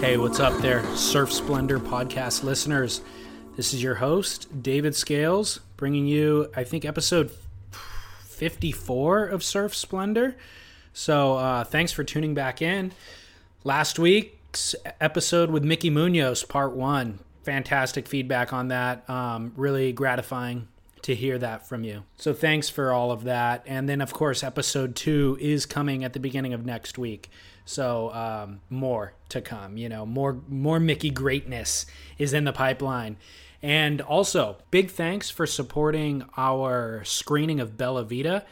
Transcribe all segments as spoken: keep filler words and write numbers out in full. Hey, what's up there, Surf Splendor podcast listeners? This is your host, David Scales, bringing you, I think, episode fifty-four of Surf Splendor. So uh, thanks for tuning back in. Last week's episode with Mickey Muñoz, part one. Fantastic feedback on that. Um, really gratifying to hear that from you. So thanks for all of that. And then, of course, episode two is coming at the beginning of next week. So um, more to come, you know, more more Mickey greatness is in the pipeline. And also, big thanks for supporting our screening of Bella Vita.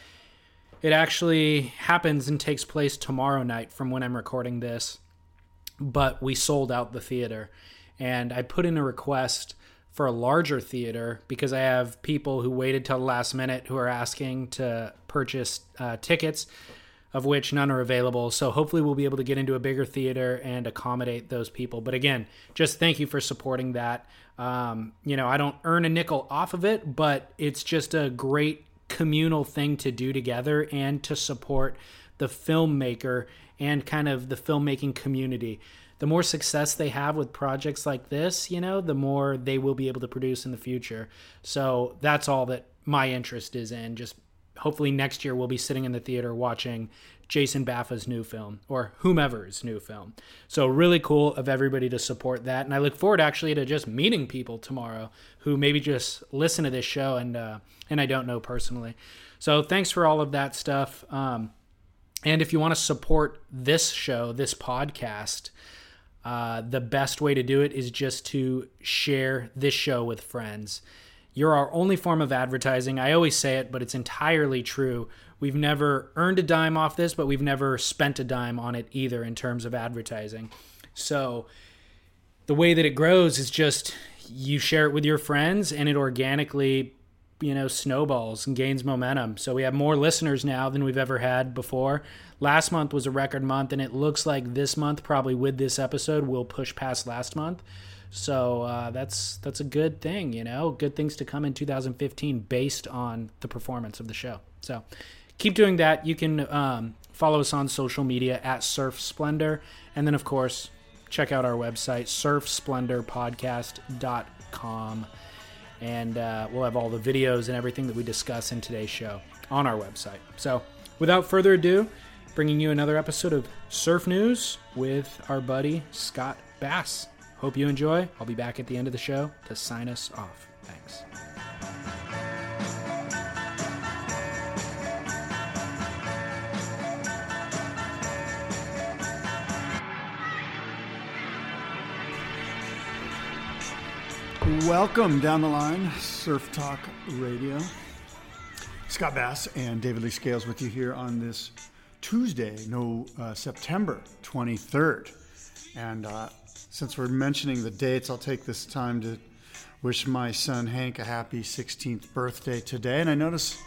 It actually happens and takes place tomorrow night from when I'm recording this, but we sold out the theater. And I put in a request for a larger theater because I have people who waited till the last minute who are asking to purchase uh, tickets, of which none are available. So hopefully we'll be able to get into a bigger theater and accommodate those people. But again, just thank you for supporting that. Um, you know, I don't earn a nickel off of it, but it's just a great communal thing to do together and to support the filmmaker and kind of the filmmaking community. The more success they have with projects like this, you know, the more they will be able to produce in the future. So that's all that my interest is in. Just hopefully next year we'll be sitting in the theater watching Jason Baffa's new film or whomever's new film. So really cool of everybody to support that. And I look forward actually to just meeting people tomorrow who maybe just listen to this show and uh, and I don't know personally. So thanks for all of that stuff. Um, and if you want to support this show, this podcast, uh, the best way to do it is just to share this show with friends. You're our only form of advertising. I always say it, but it's entirely true. We've never earned a dime off this, but we've never spent a dime on it either in terms of advertising. So the way that it grows is just you share it with your friends and it organically, you know, snowballs and gains momentum. So we have more listeners now than we've ever had before. Last month was a record month, and it looks like this month, probably with this episode, we'll push past last month. So uh, that's that's a good thing, you know, good things to come in two thousand fifteen based on the performance of the show. So keep doing that. You can um, follow us on social media at Surf Splendor. And then, of course, check out our website, surf splendor podcast dot com. And uh, we'll have all the videos and everything that we discuss in today's show on our website. So without further ado, bringing you another episode of Surf News with our buddy Scott Bass. Hope you enjoy. I'll be back at the end of the show to sign us off. Thanks. Welcome down the line, Surf Talk Radio. Scott Bass and David Lee Scales with you here on this Tuesday, no, uh, September twenty-third. And, uh, Since we're mentioning the dates, I'll take this time to wish my son Hank a happy sixteenth birthday today. And I notice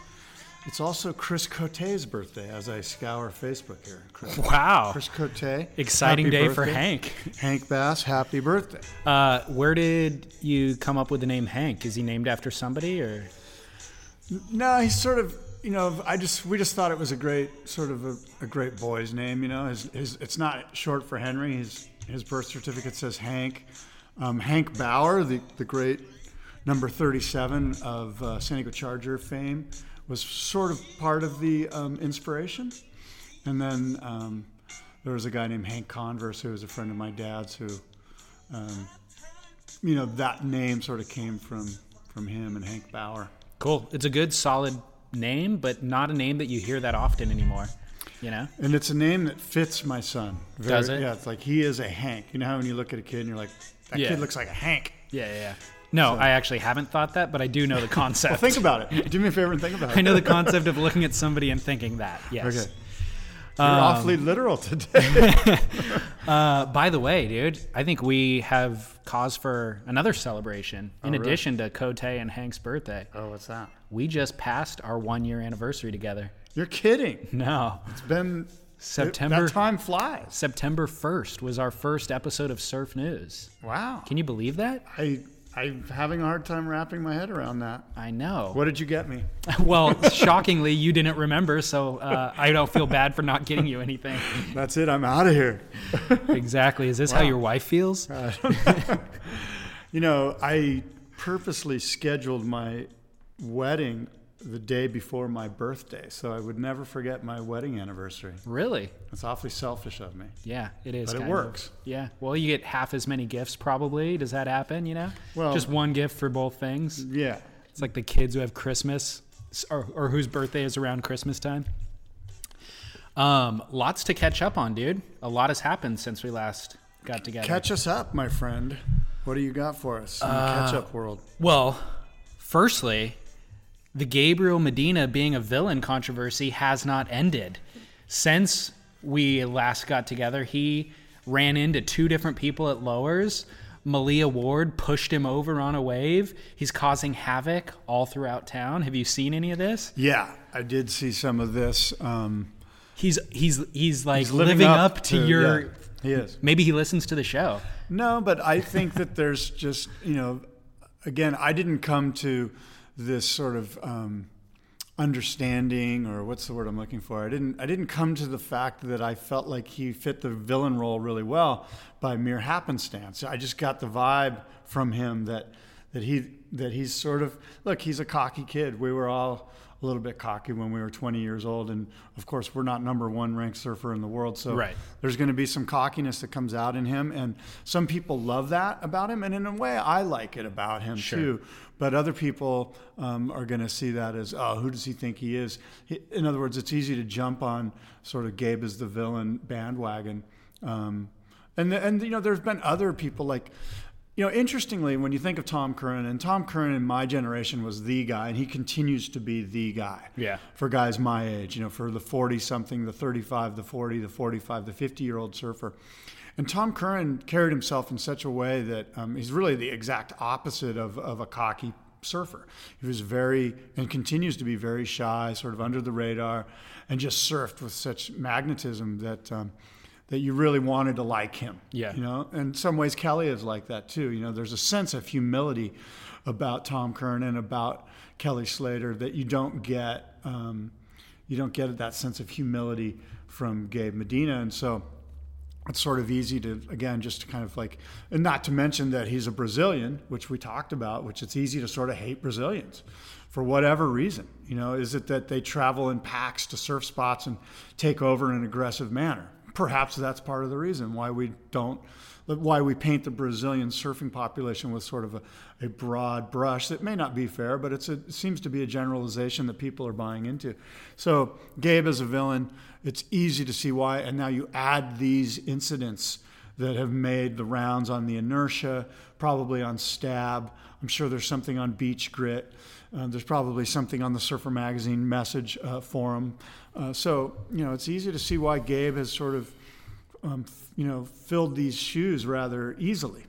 it's also Chris Cote's birthday as I scour Facebook here. Chris, wow. Chris Cote. Exciting day birthday. For Hank. Hank Bass, happy birthday. Uh, where did you come up with the name Hank? Is he named after somebody or? No, he's sort of, you know, I just we just thought it was a great, sort of a, a great boy's name, you know. His, his, it's not short for Henry. He's His birth certificate says Hank. Um, Hank Bauer, the, the great number thirty-seven of uh, San Diego Charger fame, was sort of part of the um, inspiration. And then um, there was a guy named Hank Converse who was a friend of my dad's who, um, you know, that name sort of came from, from him and Hank Bauer. Cool. It's a good, solid name, but not a name that you hear that often anymore. You know? And it's a name that fits my son. Very, Does it? Yeah, it's like he is a Hank. You know how when you look at a kid and you're like, that yeah. kid looks like a Hank. Yeah, yeah, yeah. No, so. I actually haven't thought that, but I do know the concept. Well, think about it. Do me a favor and think about it. I know the concept of looking at somebody and thinking that, yes. Okay. You're um, awfully literal today. uh, by the way, dude, I think we have cause for another celebration in oh, really? addition to Kote and Hank's birthday. Oh, what's that? We just passed our one-year anniversary together. You're kidding. No. It's been... September. That time flies. September first was our first episode of Surf News. Wow. Can you believe that? I, I'm having a hard time wrapping my head around that. I know. What did you get me? Well, shockingly, you didn't remember, so uh, I don't feel bad for not getting you anything. That's it. I'm out of here. Exactly. Is this wow. how your wife feels? Uh, you know, I purposely scheduled my wedding the day before my birthday, so I would never forget my wedding anniversary. Really? That's awfully selfish of me. Yeah, it is. But it works. Of, yeah. Well, you get half as many gifts probably. Does that happen, you know? Well, just one gift for both things? Yeah. It's like the kids who have Christmas or, or whose birthday is around Christmas time. Um, lots to catch up on, dude. A lot has happened since we last got together. Catch us up, my friend. What do you got for us in the uh, catch-up world? Well, firstly... the Gabriel Medina being a villain controversy has not ended. Since we last got together, he ran into two different people at Lowers. Malia Ward pushed him over on a wave. He's causing havoc all throughout town. Have you seen any of this? Yeah, I did see some of this. Um, he's he's he's like he's living, living up, up to, to your... Yeah, he is. Maybe he listens to the show. No, but I think that there's just, you know, again, I didn't come to... this sort of um, understanding, or what's the word I'm looking for? I didn't I didn't come to the fact that I felt like he fit the villain role really well by mere happenstance. I just got the vibe from him that that he that he's sort of, look, he's a cocky kid. We were all a little bit cocky when we were twenty years old, and of course we're not number one ranked surfer in the world, so right. there's going to be some cockiness that comes out in him, and some people love that about him, and in a way I like it about him sure. too, but other people um, are going to see that as, oh, who does he think he is? He, in other words, it's easy to jump on sort of Gabe is the villain bandwagon, um, and the, and you know, there's been other people like, you know, interestingly, when you think of Tom Curran, and Tom Curran in my generation was the guy, and he continues to be the guy yeah. for guys my age, you know, for the forty-something, the thirty-five, the forty, the forty-five, the fifty-year-old surfer. And Tom Curran carried himself in such a way that um, he's really the exact opposite of, of a cocky surfer. He was very, and continues to be very shy, sort of under the radar, and just surfed with such magnetism that... Um, that you really wanted to like him, yeah. you know? In some ways, Kelly is like that too. You know, there's a sense of humility about Tom Curran and about Kelly Slater that you don't get, um, you don't get that sense of humility from Gabe Medina. And so it's sort of easy to, again, just to kind of like, and not to mention that he's a Brazilian, which we talked about, which it's easy to sort of hate Brazilians for whatever reason. You know, is it that they travel in packs to surf spots and take over in an aggressive manner? Perhaps that's part of the reason why we don't, why we paint the Brazilian surfing population with sort of a, a broad brush that may not be fair, but it's a, it seems to be a generalization that people are buying into. So Gabe is a villain. It's easy to see why. And now you add these incidents that have made the rounds on the inertia, probably on Stab. I'm sure there's something on Beach Grit. Uh, there's probably something on the Surfer Magazine message uh, forum. Uh, so, you know, it's easy to see why Gabe has sort of, um, f- you know, filled these shoes rather easily.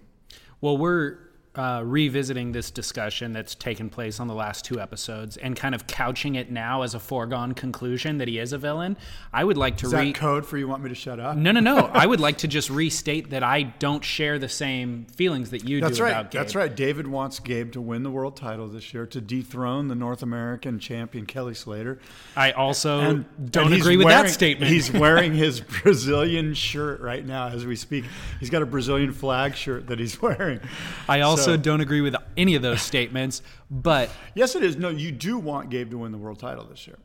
Well, we're uh, revisiting this discussion that's taken place on the last two episodes and kind of couching it now as a foregone conclusion that he is a villain. I would like to re- Is that code for you want me to shut up? No, no, no. I would like to just restate that I don't share the same feelings that you that's do right. about Gabe. That's right. David wants Gabe to win the world title this year, to dethrone the North American champion Kelly Slater. I also and, don't and agree with wearing, that statement. He's wearing his Brazilian shirt right now as we speak. He's got a Brazilian flag shirt that he's wearing. I also So, don't agree with any of those statements, but yes, it is. No, you do want Gabe to win the world title this year.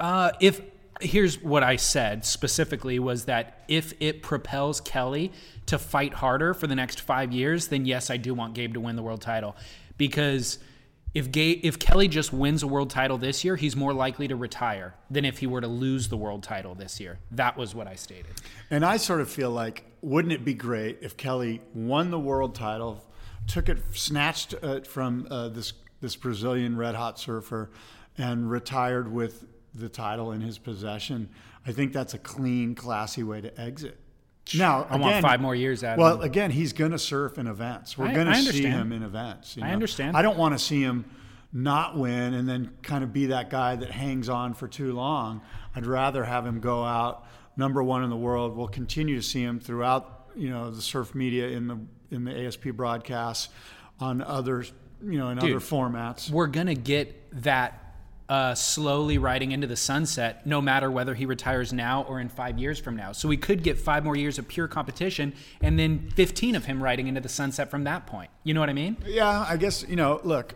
Uh, if here's what I said specifically was that if it propels Kelly to fight harder for the next five years, then yes, I do want Gabe to win the world title, because if Gabe, if Kelly just wins a world title this year, he's more likely to retire than if he were to lose the world title this year. That was what I stated. And I sort of feel like, wouldn't it be great if Kelly won the world title, took it, snatched it from uh, this this Brazilian red hot surfer, and retired with the title in his possession? I think that's a clean, classy way to exit. Now, again, I want five more years out of well, him. Well, again, he's going to surf in events. We're going to see him in events. You know? I understand. I don't want to see him not win and then kind of be that guy that hangs on for too long. I'd rather have him go out number one in the world. We'll continue to see him throughout, you know, the surf media, in the in the A S P broadcasts, on other, you know, in Dude, other formats. We're going to get that uh, slowly riding into the sunset, no matter whether he retires now or in five years from now. So we could get five more years of pure competition and then fifteen of him riding into the sunset from that point. You know what I mean? Yeah, I guess, you know, look,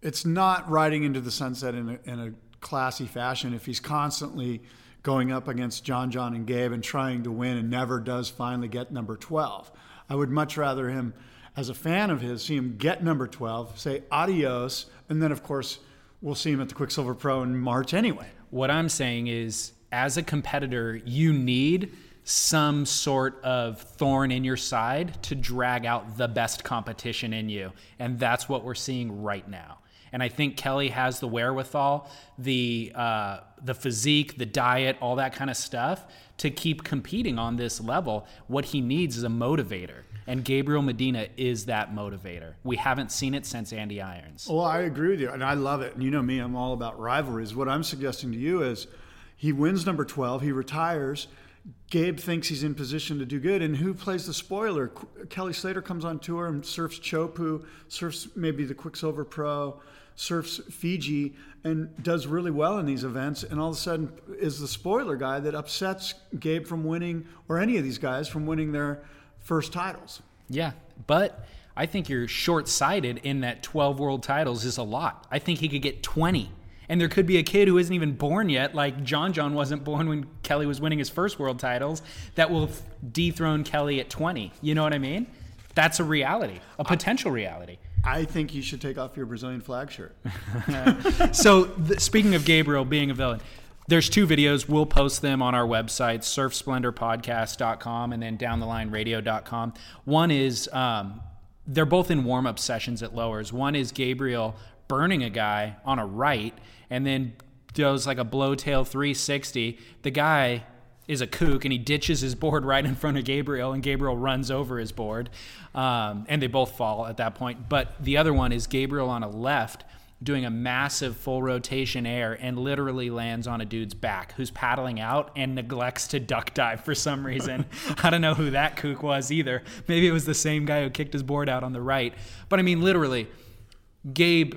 it's not riding into the sunset in a, in a classy fashion if he's constantly going up against John John and Gabe and trying to win and never does finally get number twelve. I would much rather him, as a fan of his, see him get number twelve, say adios, and then, of course, we'll see him at the Quicksilver Pro in March anyway. What I'm saying is, as a competitor, you need some sort of thorn in your side to drag out the best competition in you, and that's what we're seeing right now. And I think Kelly has the wherewithal, the uh, the physique, the diet, all that kind of stuff to keep competing on this level. What he needs is a motivator. And Gabriel Medina is that motivator. We haven't seen it since Andy Irons. Well, I agree with you, and I love it. And you know me, I'm all about rivalries. What I'm suggesting to you is he wins number twelve, he retires, Gabe thinks he's in position to do good, and who plays the spoiler? Kelly Slater comes on tour and surfs Chopu, surfs maybe the Quicksilver Pro, surfs Fiji, and does really well in these events, and all of a sudden is the spoiler guy that upsets Gabe from winning, or any of these guys from winning their first titles. Yeah, but I think you're short-sighted in that twelve world titles is a lot. I think he could get twenty. And there could be a kid who isn't even born yet, like John John wasn't born when Kelly was winning his first world titles, that will f- dethrone Kelly at twenty. You know what I mean? That's a reality, a potential I, reality. I think you should take off your Brazilian flag shirt. So th- speaking of Gabriel being a villain, there's two videos. We'll post them on our website, surf splendor podcast dot com and then down the line radio dot com. One is, um, they're both in warm-up sessions at Lowers. One is Gabriel burning a guy on a right and then does like a blowtail three sixty. The guy is a kook and he ditches his board right in front of Gabriel, and Gabriel runs over his board. Um, and they both fall at that point. But the other one is Gabriel on a left doing a massive full rotation air and literally lands on a dude's back who's paddling out and neglects to duck dive for some reason. I don't know who that kook was either. Maybe it was the same guy who kicked his board out on the right. But I mean, literally, Gabe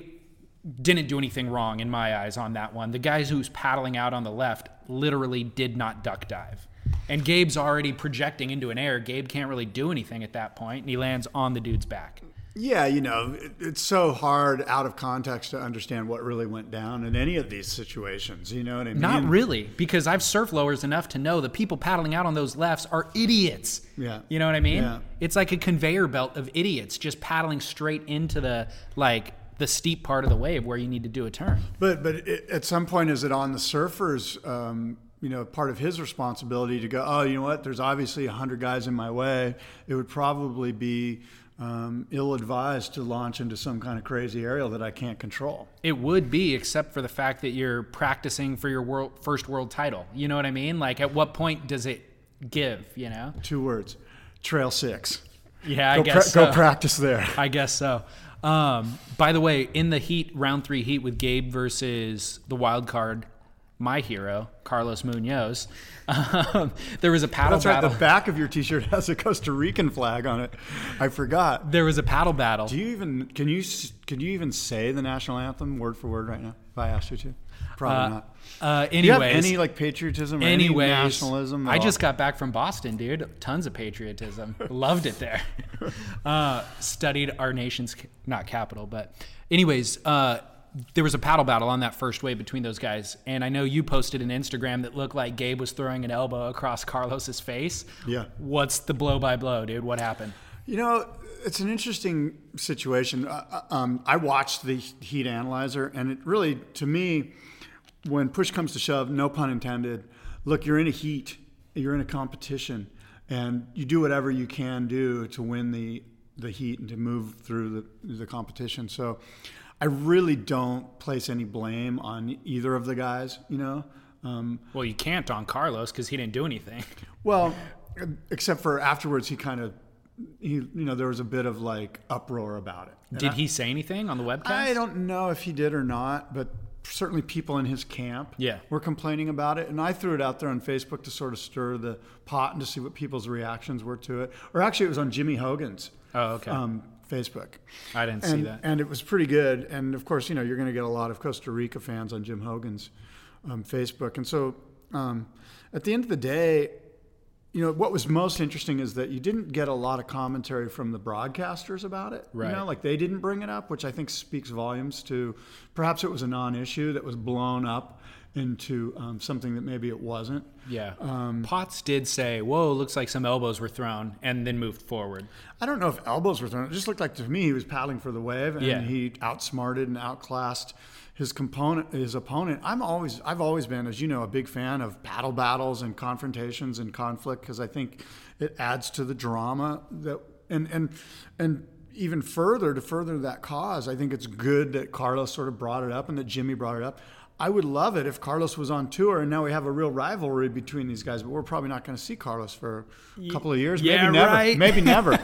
didn't do anything wrong in my eyes on that one. The guy who's paddling out on the left literally did not duck dive. And Gabe's already projecting into an air. Gabe can't really do anything at that point, and he lands on the dude's back. Yeah, you know, it's so hard out of context to understand what really went down in any of these situations. You know what I mean? Not really, because I've surf Lowers enough to know the people paddling out on those lefts are idiots. Yeah. You know what I mean? Yeah. It's like a conveyor belt of idiots just paddling straight into the, like, the steep part of the wave where you need to do a turn. But but it, at some point, is it on the surfer's, um, you know, part of his responsibility to go, oh, you know what, there's obviously one hundred guys in my way. It would probably be Um, ill-advised to launch into some kind of crazy aerial that I can't control. It would be, except for the fact that you're practicing for your world, first world title. You know what I mean? Like, at what point does it give, you know? Two words. Trail six. Yeah, I go guess pra- so. Go practice there. I guess so. Um, by the way, in the heat, round three heat with Gabe versus the wild card, my hero, Carlos Muñoz. Um, there was a paddle That's battle. That's right. The back of your T-shirt has a Costa Rican flag on it. I forgot. There was a paddle battle. Do you even can you can you even say the national anthem word for word right now? If I asked you to, probably uh, not. Uh, anyways, Do you have any like patriotism or anyways, any nationalism? I just all? got back from Boston, dude. Tons of patriotism. Loved it there. Uh, studied our nation's not capital, but anyways. Uh, There was a paddle battle on that first wave between those guys, and I know you posted an Instagram that looked like Gabe was throwing an elbow across Carlos's face. Yeah. What's the blow by blow, dude? What happened? You know, it's an interesting situation. Uh, um, I watched the heat analyzer, and it really, to me, when push comes to shove, no pun intended, look, you're in a heat, you're in a competition, and you do whatever you can do to win the the heat and to move through the the competition. So I really don't place any blame on either of the guys, you know. Um, well, you can't on Carlos because he didn't do anything. Well, except for afterwards, he kind of, he, you know, there was a bit of like uproar about it. And did I, he say anything on the webcast? I don't know if he did or not, but certainly people in his camp yeah. were complaining about it. And I threw it out there on Facebook to sort of stir the pot and to see what people's reactions were to it. Or actually, it was on Jimmy Hogan's. Oh, okay. Um, Facebook. I didn't and, see that. And it was pretty good. And of course, you know, you're going to get a lot of Costa Rica fans on Jim Hogan's um, Facebook. And so um, at the end of the day, you know, what was most interesting is that you didn't get a lot of commentary from the broadcasters about it. Right. You know, like they didn't bring it up, which I think speaks volumes to perhaps it was a non-issue that was blown up into um, something that maybe it wasn't. Yeah. Um, Potts did say, whoa, looks like some elbows were thrown, and then moved forward. I don't know if elbows were thrown. It just looked like to me he was paddling for the wave, and yeah. he outsmarted and outclassed his component, his opponent. I'm always, I've always been, as you know, a big fan of paddle battles and confrontations and conflict, because I think it adds to the drama that, and and and even further, to further that cause, I think it's good that Carlos sort of brought it up and that Jimmy brought it up. I would love it if Carlos was on tour and now we have a real rivalry between these guys, but we're probably not going to see Carlos for a couple of years. Yeah, maybe right. never. Maybe never.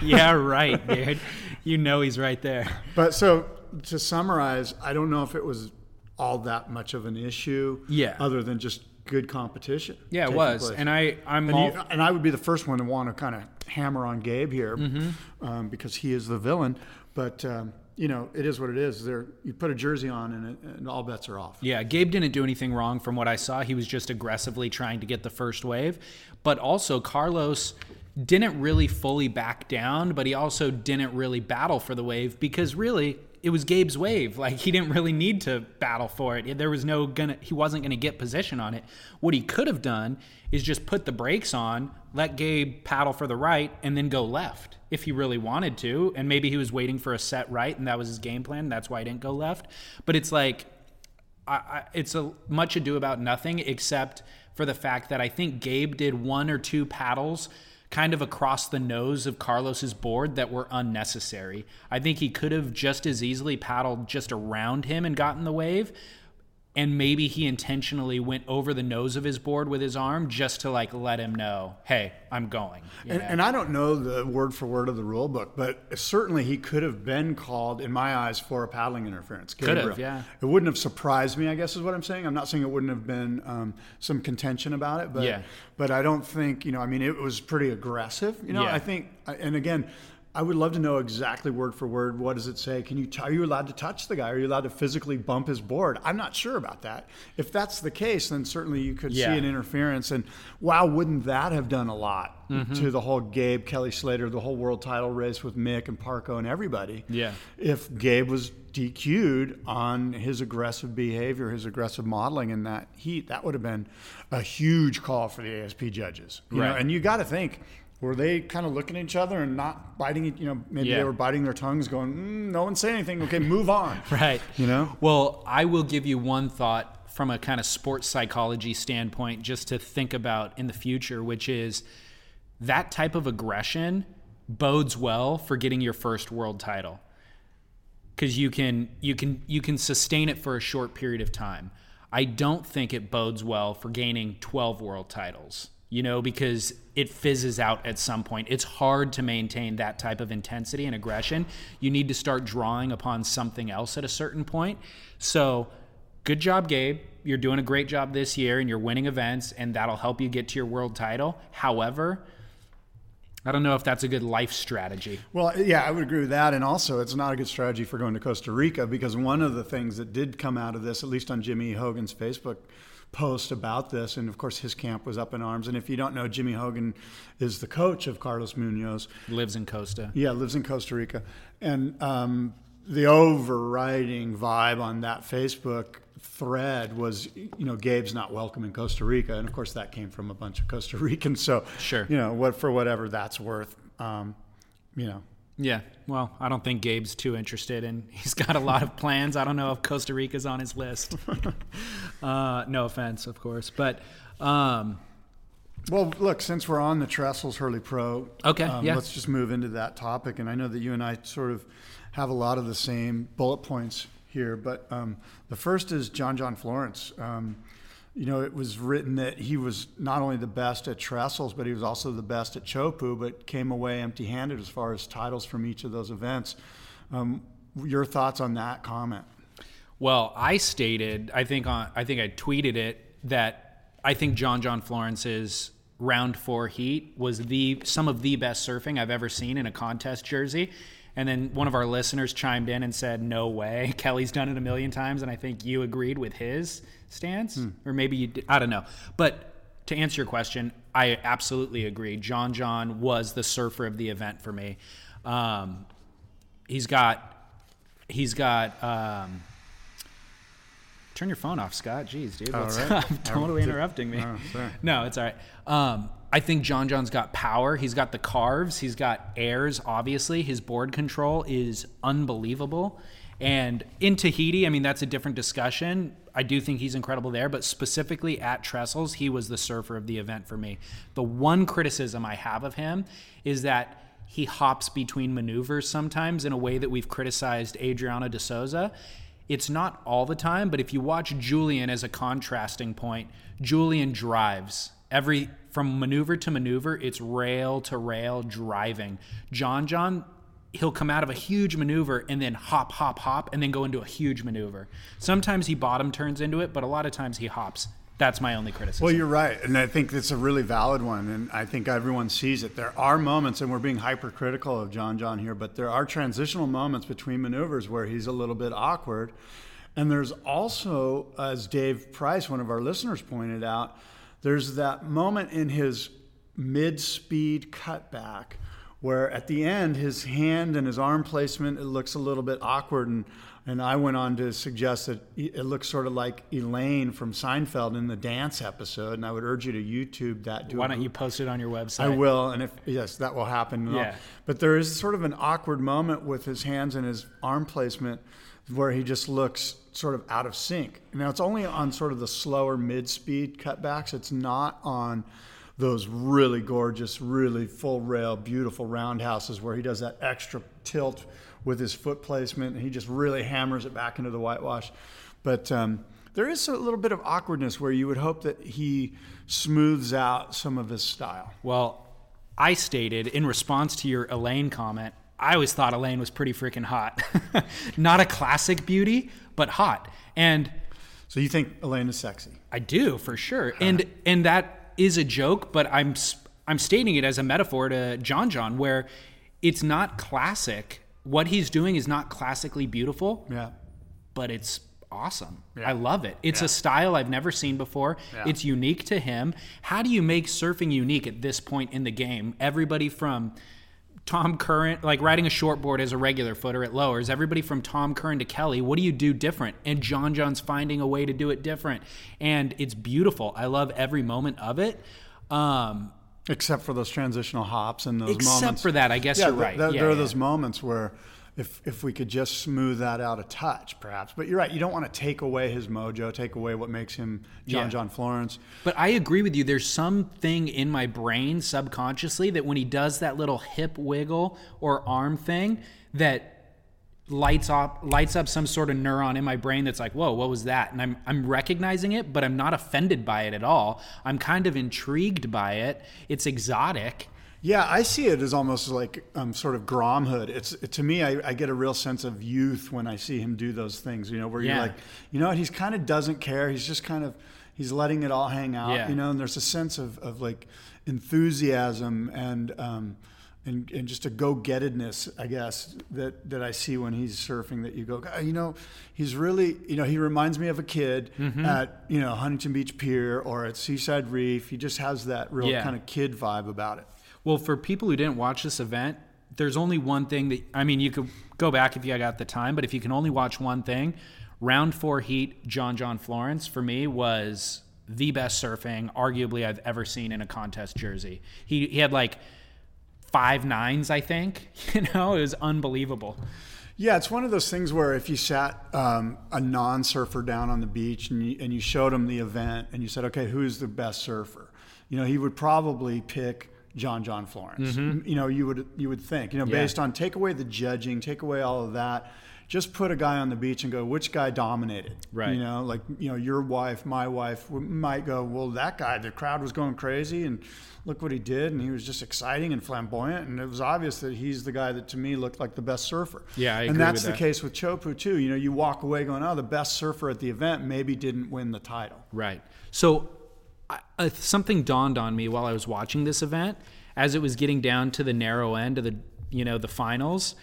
Yeah, right, dude. You know he's right there. But so to summarize, I don't know if it was all that much of an issue yeah. other than just good competition. Yeah, it was. Place. And I I'm and, all... you, and I would be the first one to want to kind of hammer on Gabe here mm-hmm. um, because he is the villain. But... Um, you know, it is what it is. They're, you put a jersey on and, it, and all bets are off. Yeah, Gabe didn't do anything wrong from what I saw. He was just aggressively trying to get the first wave. But also, Carlos didn't really fully back down, but he also didn't really battle for the wave because really it was Gabe's wave. Like, he didn't really need to battle for it. There was no gonna, he wasn't going to get position on it. What he could have done is just put the brakes on, let Gabe paddle for the right, and then go left if he really wanted to. And maybe he was waiting for a set right, and that was his game plan. That's why he didn't go left. But it's like, I, I, it's a much ado about nothing, except for the fact that I think Gabe did one or two paddles kind of across the nose of Carlos's board that were unnecessary. I think he could have just as easily paddled just around him and gotten the wave. And maybe he intentionally went over the nose of his board with his arm just to like let him know, hey, I'm going. And, and I don't know the word for word of the rule book, but certainly he could have been called, in my eyes, for a paddling interference. Could have, yeah. It wouldn't have surprised me, I guess is what I'm saying. I'm not saying it wouldn't have been um, some contention about it, but yeah. but I don't think, you know, I mean, it was pretty aggressive. You know, yeah. I think, and again, I would love to know exactly word for word. What does it say? Can you t- are you allowed to touch the guy? Are you allowed to physically bump his board? I'm not sure about that. If that's the case, then certainly you could yeah. see an interference. And wow, wouldn't that have done a lot mm-hmm. to the whole Gabe, Kelly Slater, the whole world title race with Mick and Parco and everybody? Yeah. If Gabe was D Q'd on his aggressive behavior, his aggressive modeling in that heat, that would have been a huge call for the A S P judges. You right. know? And you got to think, were they kind of looking at each other and not biting, you know, maybe yeah. they were biting their tongues going, mm, no one say anything, okay, move on. Right. You know? Well, I will give you one thought from a kind of sports psychology standpoint just to think about in the future, which is that type of aggression bodes well for getting your first world title. Because you can, you can, you can sustain it for a short period of time. I don't think it bodes well for gaining twelve world titles. You know, because it fizzes out at some point. It's hard to maintain that type of intensity and aggression. You need to start drawing upon something else at a certain point. So good job, Gabe. You're doing a great job this year and you're winning events, and that'll help you get to your world title. However, I don't know if that's a good life strategy. Well, yeah, I would agree with that. And also, it's not a good strategy for going to Costa Rica, because one of the things that did come out of this, at least on Jimmy Hogan's Facebook post about this, and of course his camp was up in arms. And if you don't know, Jimmy Hogan is the coach of Carlos Muñoz. Lives in Costa. Yeah, lives in Costa Rica. And um, the overriding vibe on that Facebook thread was, you know, Gabe's not welcome in Costa Rica. And of course that came from a bunch of Costa Ricans. So, sure. you know, what for whatever that's worth, um, you know. Yeah. Well, I don't think Gabe's too interested, and he's got a lot of plans. I don't know if Costa Rica's on his list. uh, no offense, of course. But, um, well, look, since we're on the Trestles Hurley Pro, okay, um, yeah. let's just move into that topic. And I know that you and I sort of have a lot of the same bullet points here, but um, the first is John John Florence. Um, you know, it was written that he was not only the best at Trestles, but he was also the best at Chopu, but came away empty-handed as far as titles from each of those events. Um, your thoughts on that comment? Well, I stated, I think on, I think I tweeted it, that I think John John Florence's round four heat was the some of the best surfing I've ever seen in a contest jersey. And then one of our listeners chimed in and said, no way. Kelly's done it a million times, and I think you agreed with his stance. Hmm. Or maybe you did. I don't know. But to answer your question, I absolutely agree. John John was the surfer of the event for me. Um, he's got, he's got, um, turn your phone off, Scott. Jeez, dude. What's all right. up? Totally interrupting me. Oh, sorry. No, it's all right. Um, I think John John's got power. He's got the carves. He's got airs, obviously. His board control is unbelievable. And in Tahiti, I mean, that's a different discussion. I do think he's incredible there. But specifically at Trestles, he was the surfer of the event for me. The one criticism I have of him is that he hops between maneuvers sometimes in a way that we've criticized Adriana de Souza. It's not all the time, but if you watch Julian as a contrasting point, Julian drives. Every from maneuver to maneuver, it's rail to rail driving. John John, he'll come out of a huge maneuver and then hop, hop, hop, and then go into a huge maneuver. Sometimes he bottom turns into it, but a lot of times he hops. That's my only criticism. Well, you're right, and I think that's a really valid one, and I think everyone sees it. There are moments, and we're being hypercritical of John John here, but there are transitional moments between maneuvers where he's a little bit awkward. And there's also, as Dave Price, one of our listeners, pointed out, there's that moment in his mid-speed cutback where at the end, his hand and his arm placement, it looks a little bit awkward. And, and I went on to suggest that it looks sort of like Elaine from Seinfeld in the dance episode. And I would urge you to YouTube that. Do Why don't a, you post it on your website? I will. And if yes, that will happen. Yeah. But there is sort of an awkward moment with his hands and his arm placement where he just looks sort of out of sync. Now, it's only on sort of the slower mid-speed cutbacks. It's not on those really gorgeous, really full rail, beautiful roundhouses where he does that extra tilt with his foot placement and he just really hammers it back into the whitewash. But um, there is a little bit of awkwardness where you would hope that he smooths out some of his style. Well, I stated in response to your Elaine comment, I always thought Elaine was pretty freaking hot. Not a classic beauty, but hot. And so you think Elaine is sexy? I do, for sure. Huh. And and that is a joke, but I'm I'm stating it as a metaphor to John John, where it's not classic. What he's doing is not classically beautiful, yeah, but it's awesome. Yeah. I love it. It's yeah. a style I've never seen before. Yeah. It's unique to him. How do you make surfing unique at this point in the game? Everybody from Tom Curran, like riding a shortboard as a regular footer at Lowers, everybody from Tom Curran to Kelly, what do you do different? And John John's finding a way to do it different. And it's beautiful. I love every moment of it. Um, except for those transitional hops and those except moments. Except for that, I guess yeah, you're right. Th- th- yeah, there yeah. are those moments where if if we could just smooth that out a touch, perhaps. But you're right. You don't want to take away his mojo, take away what makes him John yeah. John Florence. But I agree with you. There's something in my brain subconsciously that when he does that little hip wiggle or arm thing that lights up lights up some sort of neuron in my brain that's like, whoa, what was that? And I'm I'm recognizing it, but I'm not offended by it at all. I'm kind of intrigued by it. It's exotic. Yeah, I see it as almost like um, sort of Gromhood. It's to me, I, I get a real sense of youth when I see him do those things. You know, where yeah. you're like, you know, what? He's kind of doesn't care. He's just kind of he's letting it all hang out. Yeah. You know, and there's a sense of, of like enthusiasm and um, and and just a go-gettedness, I guess, that, that I see when he's surfing. That you go, you know, he's really, you know, he reminds me of a kid mm-hmm. at you know Huntington Beach Pier or at Seaside Reef. He just has that real yeah. kind of kid vibe about it. Well, for people who didn't watch this event, there's only one thing that, I mean, you could go back if you got the time, but if you can only watch one thing, round four heat, John John Florence, for me, was the best surfing, arguably, I've ever seen in a contest jersey. He he had like five nines, I think. You know, it was unbelievable. Yeah, it's one of those things where if you sat um, a non-surfer down on the beach and you, and you showed him the event and you said, okay, who's the best surfer? You know, he would probably pick John John Florence. Mm-hmm. You know, you would you would think, you know, yeah. based on take away the judging, take away all of that, just put a guy on the beach and go, which guy dominated? Right. You know, like, you know, your wife, my wife might go, well, that guy, the crowd was going crazy and look what he did. And he was just exciting and flamboyant. And it was obvious that he's the guy that to me looked like the best surfer. Yeah, I agree. And that's with that. The case with Chopu too. You know, you walk away going, oh, the best surfer at the event maybe didn't win the title. Right. So I, something dawned on me while I was watching this event as it was getting down to the narrow end of the, you know, the finals.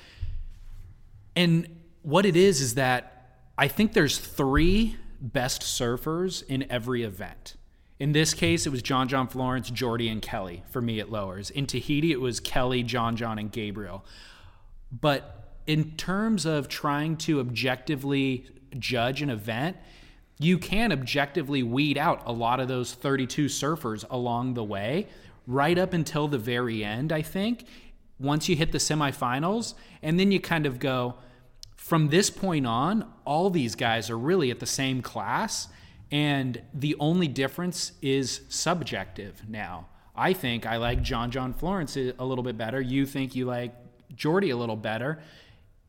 And what it is is that I think there's three best surfers in every event. In this case, it was John John Florence, Jordy, and Kelly for me at Lowers. In Tahiti, it was Kelly, John John, and Gabriel. But in terms of trying to objectively judge an event, you can objectively weed out a lot of those thirty-two surfers along the way, right up until the very end, I think, once you hit the semifinals. And then you kind of go, from this point on, all these guys are really at the same class, and the only difference is subjective now. I think I like John John Florence a little bit better. You think you like Jordy a little better.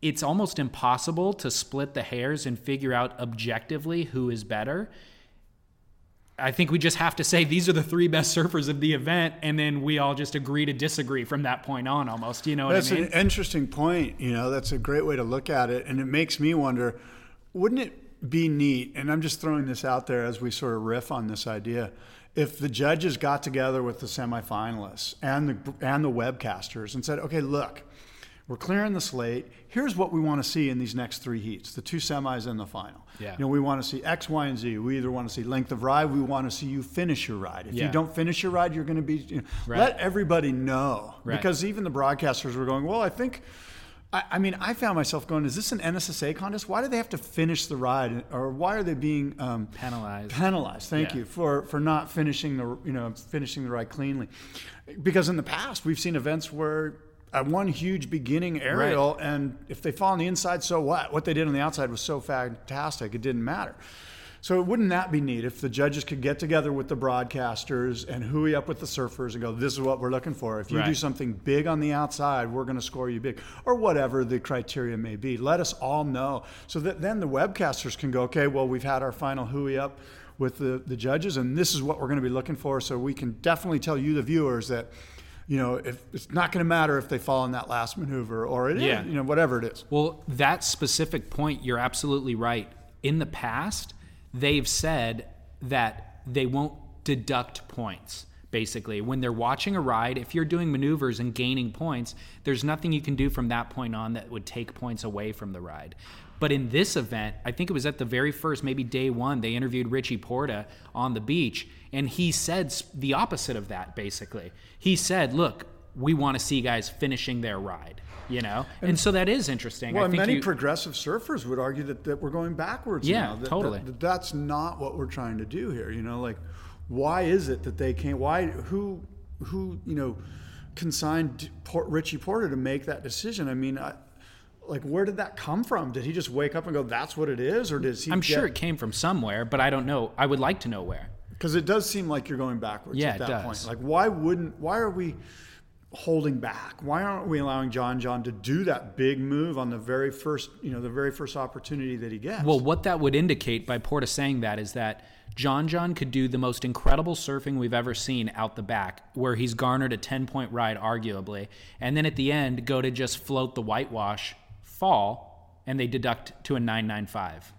It's almost impossible to split the hairs and figure out objectively who is better. I think we just have to say these are the three best surfers of the event, and then we all just agree to disagree from that point on almost, you know what that's I mean? That's an interesting point. You know, that's a great way to look at it, and it makes me wonder, wouldn't it be neat, and I'm just throwing this out there as we sort of riff on this idea, if the judges got together with the semifinalists and the, and the webcasters and said, okay, look, we're clearing the slate. Here's what we want to see in these next three heats, the two semis and the final. Yeah. You know, we want to see X, Y, and Z. We either want to see length of ride. We want to see you finish your ride. If yeah. you don't finish your ride, you're going to be, you know, right. let everybody know. Right. Because even the broadcasters were going, well, I think, I, I mean, I found myself going, is this an N S S A contest? Why do they have to finish the ride? Or why are they being um, penalized? Penalized. Thank yeah. you for, for not finishing the, you know, finishing the ride cleanly. Because in the past, we've seen events where, at one huge beginning aerial, right. and if they fall on the inside, so what? What they did on the outside was so fantastic, it didn't matter. So wouldn't that be neat if the judges could get together with the broadcasters and hooey up with the surfers and go, this is what we're looking for. If you right. do something big on the outside, we're going to score you big, or whatever the criteria may be. Let us all know so that then the webcasters can go, okay, well, we've had our final hooey up with the, the judges, and this is what we're going to be looking for. So we can definitely tell you, the viewers, that you know, if, it's not going to matter if they fall in that last maneuver or, it yeah. is, you know, whatever it is. Well, that specific point, you're absolutely right. In the past, they've said that they won't deduct points, basically. When they're watching a ride, if you're doing maneuvers and gaining points, there's nothing you can do from that point on that would take points away from the ride. But in this event, I think it was at the very first, maybe day one, they interviewed Richie Porta on the beach, and he said the opposite of that, basically. He said, look, we want to see guys finishing their ride, you know? And, and so that is interesting. Well, I think many you, progressive surfers would argue that, that we're going backwards yeah, now. Yeah, that, totally. That, that that's not what we're trying to do here, you know? Like, why is it that they can't, why, who, who, you know, consigned Port, Richie Porta to make that decision? I mean, I... Like, where did that come from? Did he just wake up and go, that's what it is? Or did he I'm get... sure it came from somewhere, but I don't know. I would like to know where. Because it does seem like you're going backwards yeah, at that it does. point. Like, why wouldn't, why are we holding back? Why aren't we allowing John John to do that big move on the very first, you know, the very first opportunity that he gets? Well, what that would indicate by Porta saying that is that John John could do the most incredible surfing we've ever seen out the back, where he's garnered a ten-point ride, arguably, and then at the end go to just float the whitewash fall, and they deduct to a nine ninety-five.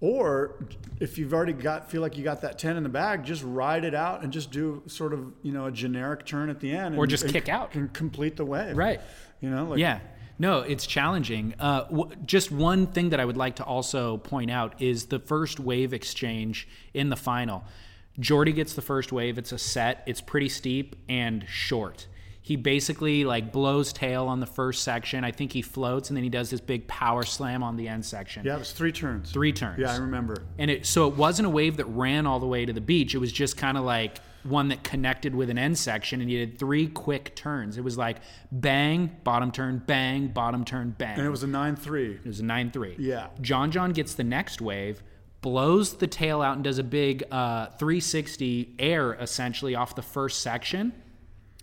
Or if you've already got feel like you got that ten in the bag, just ride it out and just do sort of, you know, a generic turn at the end, and, or just and, kick out and complete the wave, right? You know, like, yeah, no, it's challenging. Uh, w- just one thing that I would like to also point out is the first wave exchange in the final. Jordy gets the first wave. It's a set. It's pretty steep and short. He basically like blows tail on the first section. I think he floats, and then he does this big power slam on the end section. Yeah, it was three turns. Three turns. Yeah, I remember. And it so it wasn't a wave that ran all the way to the beach. It was just kind of like one that connected with an end section, and he did three quick turns. It was like bang, bottom turn, bang, bottom turn, bang. And it was a nine three. It was a nine three. Yeah. John John gets the next wave, blows the tail out, and does a big uh, three sixty air essentially off the first section.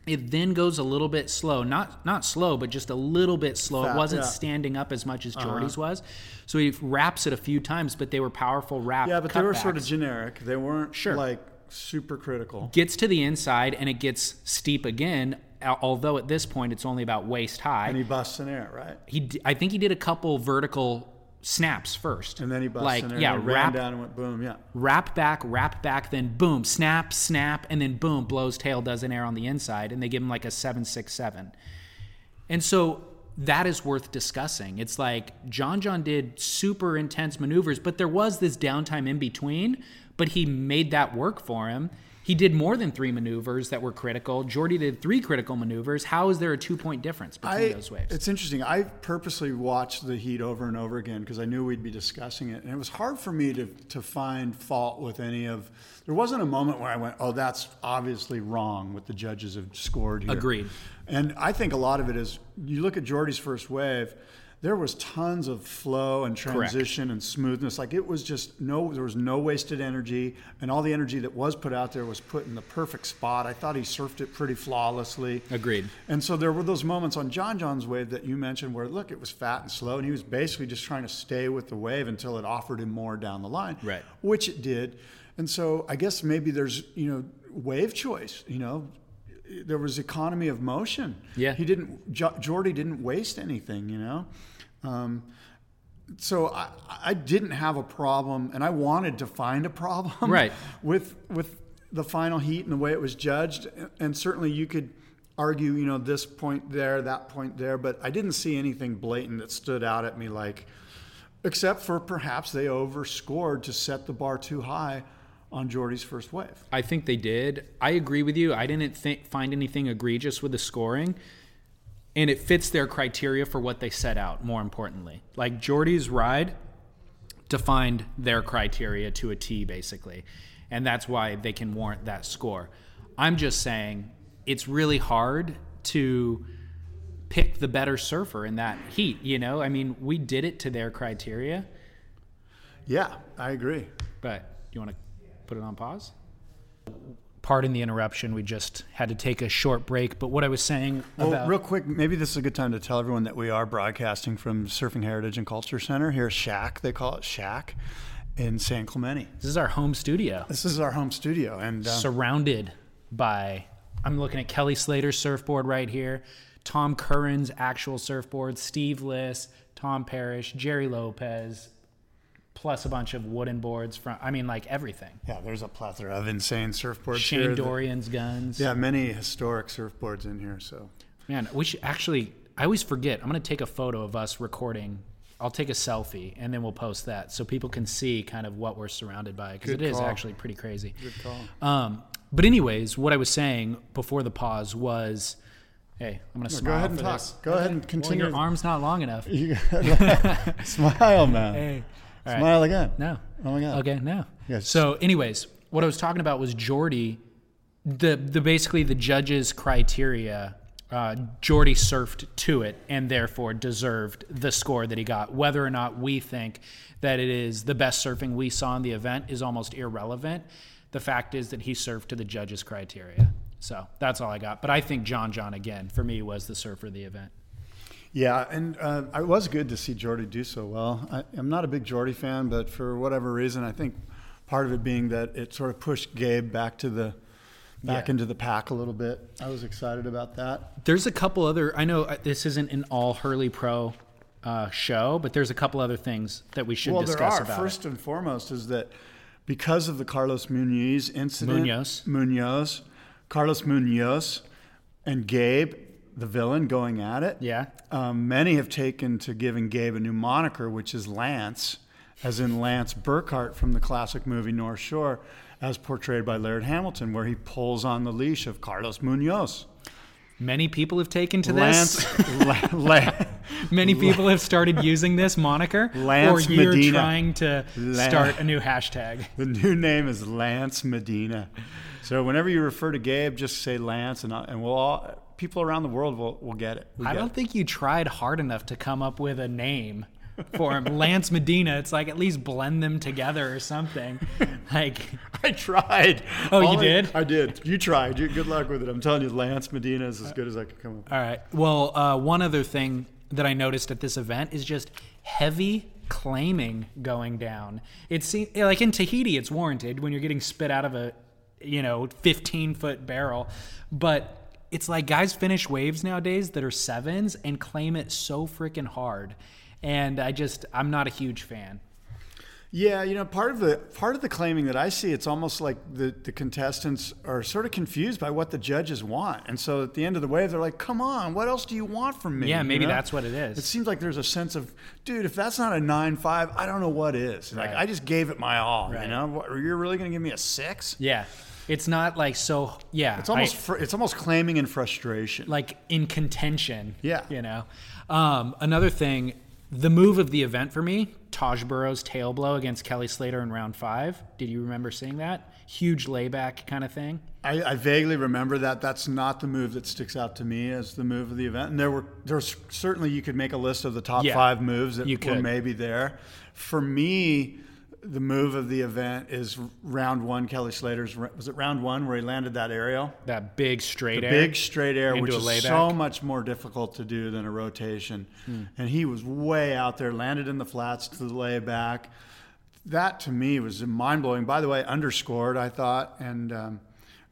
it then goes a little bit slow. Not not slow, but just a little bit slow. Fat, it wasn't yeah. standing up as much as Jordy's uh-huh. was. So he wraps it a few times, but they were powerful wrap Yeah, but cutbacks. They were sort of generic. They weren't sure. like super critical. Gets to the inside, and it gets steep again, although at this point it's only about waist high. And he busts in air, right? He, I think he did a couple vertical snaps first, and then he busts like in there yeah and wrap down and went boom yeah wrap back wrap back then boom snap snap and then boom blows tail, does an air on the inside, and they give him like a seven six seven. And so that is worth discussing. It's like John John did super intense maneuvers, but there was this downtime in between, but he made that work for him. He did more than three maneuvers that were critical. Jordy did three critical maneuvers. How is there a two-point difference between I, those waves? It's interesting. I purposely watched the heat over and over again because I knew we'd be discussing it. And it was hard for me to, to find fault with any of... There wasn't a moment where I went, oh, that's obviously wrong what the judges have scored here. Agreed. And I think a lot of it is, you look at Jordy's first wave, there was tons of flow and transition Correct. And smoothness. Like it was just no, there was no wasted energy, and all the energy that was put out there was put in the perfect spot. I thought he surfed it pretty flawlessly. Agreed. And so there were those moments on John John's wave that you mentioned where, look, it was fat and slow, and he was basically just trying to stay with the wave until it offered him more down the line, right? Which it did. And so I guess maybe there's, you know, wave choice, you know, there was economy of motion. Yeah. He didn't, Jordy didn't waste anything, you know? Um, so I, I didn't have a problem, and I wanted to find a problem right. with, with the final heat and the way it was judged. And certainly you could argue, you know, this point there, that point there, but I didn't see anything blatant that stood out at me, like, except for perhaps they overscored to set the bar too high on Jordy's first wave. I think they did. I agree with you. I didn't think, find anything egregious with the scoring, and it fits their criteria for what they set out, more importantly. Like Jordy's ride defined their criteria to a T, basically, and that's why they can warrant that score. I'm just saying it's really hard to pick the better surfer in that heat, you know? I mean, we did it to their criteria. Yeah, I agree. But you want to put it on pause? Pardon the interruption. We just had to take a short break. But what I was saying about... Well, real quick, maybe this is a good time to tell everyone that we are broadcasting from Surfing Heritage and Culture Center here at Shack. They call it Shack in San Clemente. This is our home studio. This is our home studio. and uh, Surrounded by... I'm looking at Kelly Slater's surfboard right here, Tom Curran's actual surfboard, Steve Liss, Tom Parrish, Jerry Lopez... plus a bunch of wooden boards from, I mean, like everything. Yeah, there's a plethora of insane surfboards Shane here. Shane Dorian's that, guns. Yeah, many historic surfboards in here, so. Man, we should actually, I always forget, I'm going to take a photo of us recording. I'll take a selfie, and then we'll post that so people can see kind of what we're surrounded by, because it is actually pretty crazy. Good call. Um, but anyways, what I was saying before the pause was, hey, I'm going to smile. Go ahead and talk. This. Go ahead and continue. Well, your arm's not long enough. Smile, man. Hey. All Smile right. again. No. Oh, my God. Okay, no. Yes. So, anyways, what I was talking about was Jordy, the, the basically the judges' criteria, uh, Jordy surfed to it and therefore deserved the score that he got. Whether or not we think that it is the best surfing we saw in the event is almost irrelevant. The fact is that he surfed to the judges' criteria. So, that's all I got. But I think John John, again, for me, was the surfer of the event. Yeah, and uh, it was good to see Jordy do so well. I, I'm not a big Jordy fan, but for whatever reason, I think part of it being that it sort of pushed Gabe back to the back yeah. into the pack a little bit. I was excited about that. There's a couple other. I know this isn't an all Hurley Pro uh, show, but there's a couple other things that we should well, discuss about. Well, there are. First it. and foremost is that because of the Carlos Muñoz incident, Muñoz, Muñoz, Carlos Muñoz, and Gabe. The villain going at it. Yeah. Um, many have taken to giving Gabe a new moniker, which is Lance, as in Lance Burkhart from the classic movie North Shore, as portrayed by Laird Hamilton, where he pulls on the leash of Carlos Muñoz. Many people have taken to Lance, this. La, La, Many people have started using this moniker. Lance Medina. Or you're Medina. trying to Lance, start a new hashtag. The new name is Lance Medina. So whenever you refer to Gabe, just say Lance, and, and we'll all... People around the world will, will get it. We'll I get don't it. think you tried hard enough to come up with a name for him. Lance Medina, it's like at least blend them together or something. Like I tried. Oh, All you I, did? I did. You tried. You, good luck with it. I'm telling you, Lance Medina is as good as I could come up with. All right. Well, uh, one other thing that I noticed at this event is just heavy claiming going down. It seems like in Tahiti, it's warranted when you're getting spit out of a, you know, fifteen foot barrel, but it's like guys finish waves nowadays that are sevens and claim it so freaking hard. And I just, I'm not a huge fan. Yeah, you know, part of the part of the claiming that I see, it's almost like the, the contestants are sort of confused by what the judges want. And so at the end of the wave, they're like, come on, what else do you want from me? Yeah, maybe you know? That's what it is. It seems like there's a sense of, dude, if that's not a nine five, I don't know what is. Right. Like, I just gave it my all, right. You know? What, you're really going to give me a six? Yeah. It's not like so, yeah. It's almost I, fr- it's almost claiming in frustration. Like in contention. Yeah. You know? Um, another thing, the move of the event for me, Taj Burrow's tail blow against Kelly Slater in round five. Did you remember seeing that? Huge layback kind of thing. I, I vaguely remember that. That's not the move that sticks out to me as the move of the event. And there were there's certainly you could make a list of the top yeah, five moves that you were could. Maybe there. For me, the move of the event is round one, Kelly Slater's, was it round one where he landed that aerial? That big straight the air. big straight air, which is layback. So much more difficult to do than a rotation. Mm. And he was way out there, landed in the flats to the layback. That to me was mind-blowing. By the way, underscored, I thought. And um,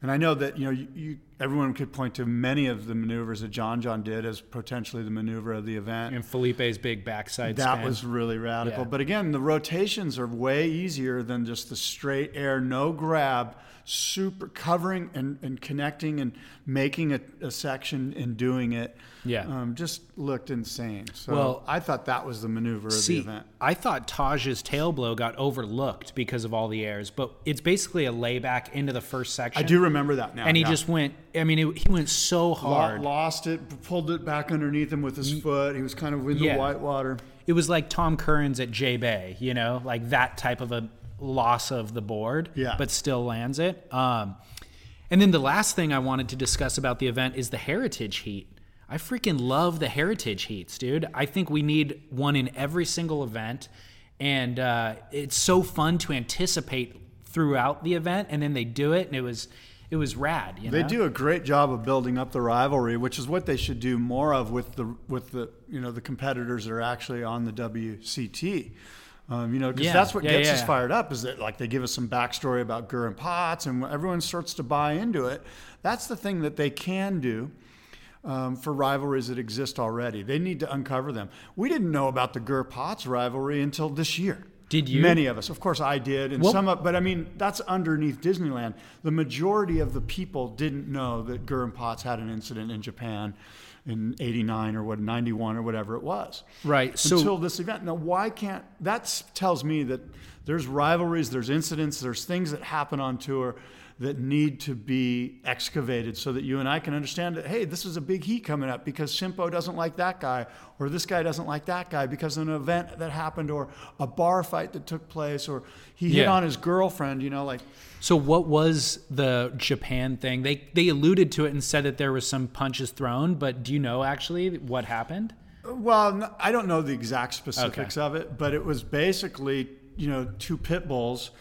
and I know that you know you, you everyone could point to many of the maneuvers that John John did as potentially the maneuver of the event. And Felipe's big backside That spin. was really radical. Yeah. But again, the rotations are way easier than just the straight air, no grab, super covering and, and connecting and making a, a section and doing it. Yeah. Um, just looked insane. So well, I thought that was the maneuver of see, the event. I thought Taj's tail blow got overlooked because of all the airs, but it's basically a layback into the first section. I do remember that now. And he yeah. just went... I mean, it, he went so hard. Lost it, pulled it back underneath him with his foot. He was kind of in the yeah. white water. It was like Tom Curran's at J-Bay, you know, like that type of a loss of the board, yeah. but still lands it. Um, and then the last thing I wanted to discuss about the event is the Heritage Heat. I freaking love the Heritage Heats, dude. I think we need one in every single event. And uh, it's so fun to anticipate throughout the event. And then they do it, and it was... It was rad. You know? They do a great job of building up the rivalry, which is what they should do more of with the with the you know the competitors that are actually on the W C T. Um, you know, because yeah. that's what yeah, gets yeah, us yeah. fired up is that like they give us some backstory about Gurr and Potts, and everyone starts to buy into it. That's the thing that they can do. Um, for rivalries that exist already, they need to uncover them. We didn't know about the Gurr Potts rivalry until this year. Did you? Many of us. Of course I did. And well, some of, but I mean, that's underneath Disneyland. The majority of the people didn't know that Gurr and Potts had an incident in Japan in eighty-nine or what, ninety-one or whatever it was. Right. Until so, this event. Now, why can't, that tells me that there's rivalries, there's incidents, there's things that happen on tour that need to be excavated so that you and I can understand that, hey, this is a big heat coming up because Simpo doesn't like that guy, or this guy doesn't like that guy because of an event that happened, or a bar fight that took place, or he yeah. hit on his girlfriend, you know, like. So what was the Japan thing? They they alluded to it and said that there was some punches thrown, but do you know actually what happened? Well, I don't know the exact specifics okay. of it, but it was basically, you know, two pit bulls,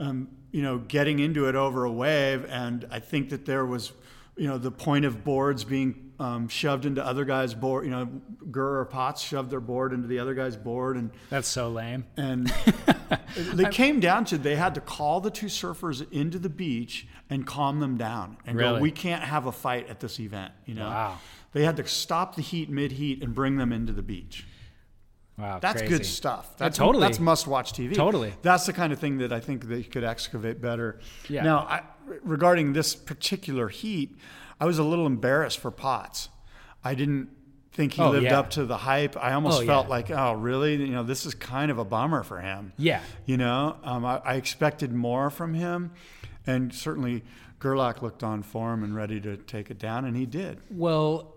um, you know, getting into it over a wave. And I think that there was, you know, the point of boards being um, shoved into other guys' board, you know, Gurr or Potts shoved their board into the other guy's board. And that's so lame. And they came down to, they had to call the two surfers into the beach and calm them down and really? go, we can't have a fight at this event. You know, wow. They had to stop the heat mid heat and bring them into the beach. Wow, that's crazy. Good stuff. That's yeah, totally. That's must-watch T V. Totally. That's the kind of thing that I think they could excavate better. Yeah. Now, I, regarding this particular heat, I was a little embarrassed for Potts. I didn't think he oh, lived yeah. up to the hype. I almost oh, felt yeah. like, oh, really? You know, this is kind of a bummer for him. Yeah. You know, um, I, I expected more from him, and certainly Gerlach looked on for him and ready to take it down, and he did. Well.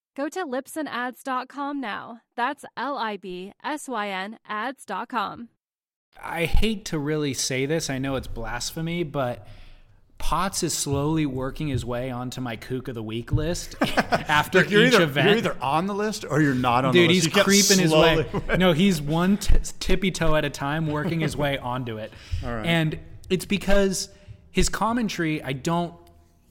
Go to Libsyn Ads dot com now. That's L I B S Y N ads dot com. I hate to really say this. I know it's blasphemy, but Potts is slowly working his way onto my kook of the week list after like each either, event. You're either on the list or you're not on Dude, the list. Dude, he's creeping his way. way. No, he's one t- tippy toe at a time working his way onto it. All right. And it's because his commentary, I don't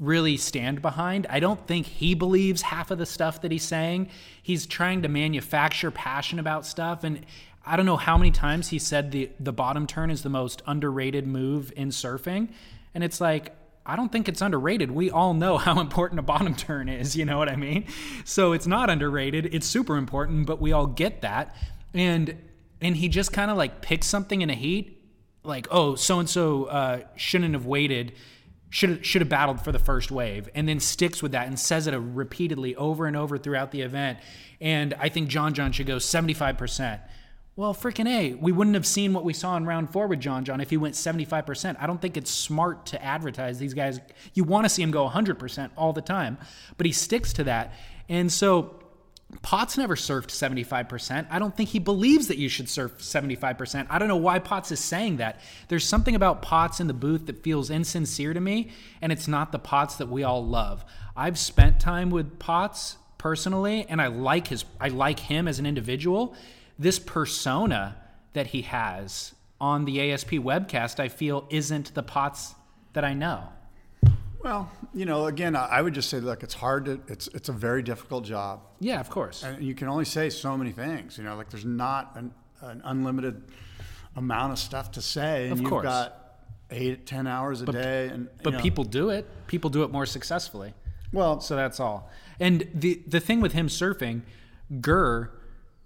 really stand behind. I don't think he believes half of the stuff that he's saying. He's trying to manufacture passion about stuff, and I don't know how many times he said the the bottom turn is the most underrated move in surfing, and it's like, I don't think it's underrated. We all know how important a bottom turn is, you know what I mean? So it's not underrated, it's super important, but we all get that. And and he just kind of like picks something in a heat, like, oh, so-and-so uh, shouldn't have waited Should should have battled for the first wave, and then sticks with that and says it repeatedly over and over throughout the event. And I think John John should go seventy-five percent. Well, freaking A, we wouldn't have seen what we saw in round four with John John if he went seventy-five percent. I don't think it's smart to advertise these guys. You want to see him go one hundred percent all the time, but he sticks to that. And so Potts never surfed seventy-five percent. I don't think he believes that you should surf seventy-five percent. I don't know why Potts is saying that. There's something about Potts in the booth that feels insincere to me, and it's not the Potts that we all love. I've spent time with Potts personally, and I like his. I like him as an individual. This persona that he has on the A S P webcast, I feel, isn't the Potts that I know. Well, you know, again, I would just say, look, it's hard to, it's it's a very difficult job. Yeah, of course. And you can only say so many things, you know, like there's not an, an unlimited amount of stuff to say. And of course. You've got eight, ten hours a but, day. And But you know. people do it. People do it more successfully. Well. So that's all. And the, the thing with him surfing, Gurr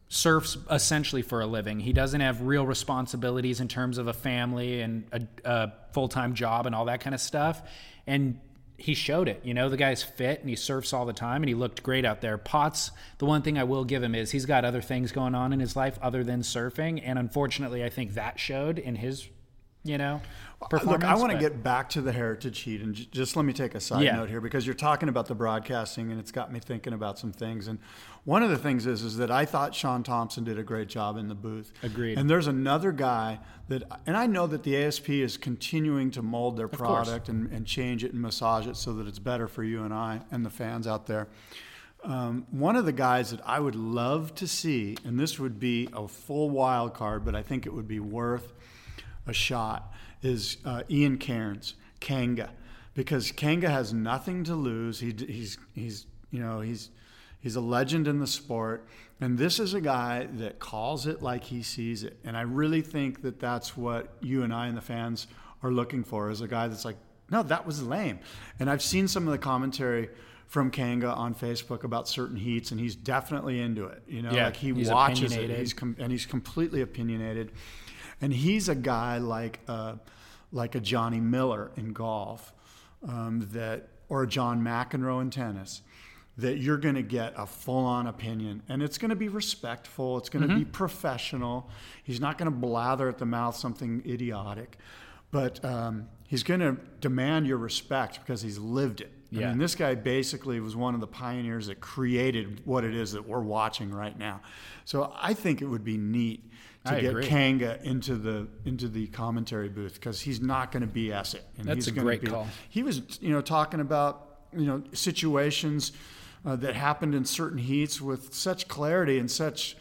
surfs essentially for a living. He doesn't have real responsibilities in terms of a family and a, a full-time job and all that kind of stuff. And he showed it. You know, the guy's fit and he surfs all the time and he looked great out there. Potts, the one thing I will give him is he's got other things going on in his life other than surfing. And unfortunately, I think that showed in his, you know, performance. Look, I want to get back to the heritage heat. And j- just let me take a side yeah. note here, because you're talking about the broadcasting and it's got me thinking about some things. And one of the things is, is that I thought Sean Thompson did a great job in the booth. Agreed. And there's another guy that, and I know that the A S P is continuing to mold their product and, and change it and massage it so that it's better for you and I and the fans out there. Um, one of the guys that I would love to see, and this would be a full wild card, but I think it would be worth a shot, is uh, Ian Cairns, Kanga, because Kanga has nothing to lose. He he's he's you know he's he's a legend in the sport, and this is a guy that calls it like he sees it. And I really think that that's what you and I and the fans are looking for, is a guy that's like, no, that was lame. And I've seen some of the commentary from Kanga on Facebook about certain heats, and he's definitely into it. You know, yeah, like he watches it. He's com- and he's completely opinionated. And he's a guy like uh, like a Johnny Miller in golf, um, that, or a John McEnroe in tennis, that you're going to get a full-on opinion, and it's going to be respectful. It's going to mm-hmm. be professional. He's not going to blather at the mouth something idiotic, but um, he's going to demand your respect because he's lived it. Yeah. I mean, this guy basically was one of the pioneers that created what it is that we're watching right now. So I think it would be neat to I get agree. Kanga into the into the commentary booth, because he's not going to B S it. And that's he's a great be, call. He was, you know, talking about, you know, situations uh, that happened in certain heats with such clarity and such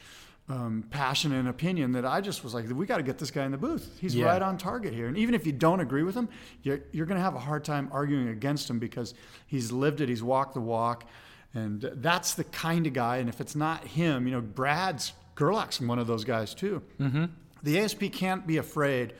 um, passion and opinion that I just was like, we got to get this guy in the booth. He's yeah. right on target here. And even if you don't agree with him, you're, you're going to have a hard time arguing against him because he's lived it. He's walked the walk. And that's the kind of guy. And if it's not him, you know, Brad's Gerlach's one of those guys too. Mm-hmm. The A S P can't be afraid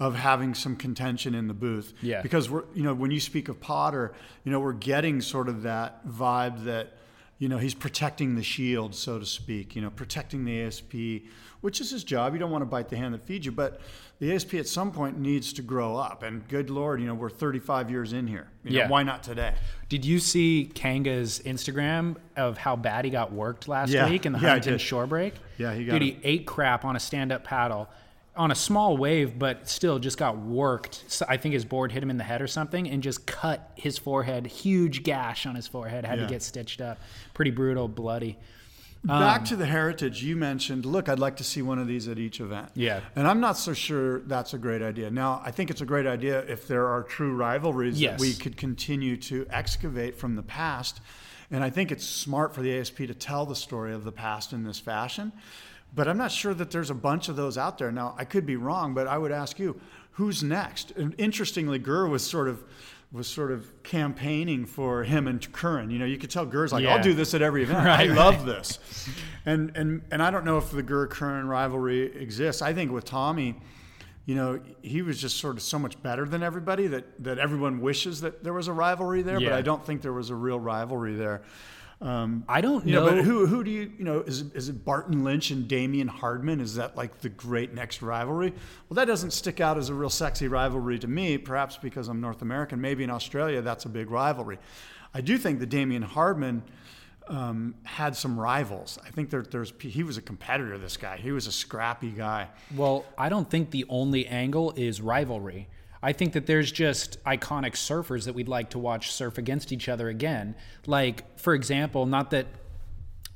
of having some contention in the booth, yeah. because we're, you know, when you speak of Potter, you know, we're getting sort of that vibe that, you know, he's protecting the shield, so to speak, you know, protecting the A S P, which is his job. You don't want to bite the hand that feeds you, but the A S P at some point needs to grow up. And good Lord, you know, we're thirty-five years in here. You yeah. know, why not today? Did you see Kanga's Instagram of how bad he got worked last yeah. week in the yeah, Huntington shore break? Yeah, he got Dude, him. He ate crap on a stand-up paddle on a small wave, but still just got worked. So I think his board hit him in the head or something and just cut his forehead, huge gash on his forehead, had yeah. to get stitched up. Pretty brutal, bloody. Um, Back to the heritage, you mentioned, look, I'd like to see one of these at each event. Yeah. And I'm not so sure that's a great idea. Now, I think it's a great idea if there are true rivalries yes. that we could continue to excavate from the past. And I think it's smart for the A S P to tell the story of the past in this fashion. But I'm not sure that there's a bunch of those out there. Now, I could be wrong, but I would ask you, who's next? And interestingly, Gurr was sort of was sort of campaigning for him and Curran. You know, you could tell Gurr's like, yeah. I'll do this at every event. Right, I love right. this. And and and I don't know if the Gurr-Curran rivalry exists. I think with Tommy, you know, he was just sort of so much better than everybody that, that everyone wishes that there was a rivalry there, yeah. but I don't think there was a real rivalry there. Um, I don't know. know. But who who do you, you know, is, is it Barton Lynch and Damian Hardman? Is that like the great next rivalry? Well, that doesn't stick out as a real sexy rivalry to me, perhaps because I'm North American. Maybe in Australia, that's a big rivalry. I do think that Damian Hardman um, had some rivals. I think there, there's he was a competitor, this guy. He was a scrappy guy. Well, I don't think the only angle is rivalry. I think that there's just iconic surfers that we'd like to watch surf against each other again. Like, for example, not that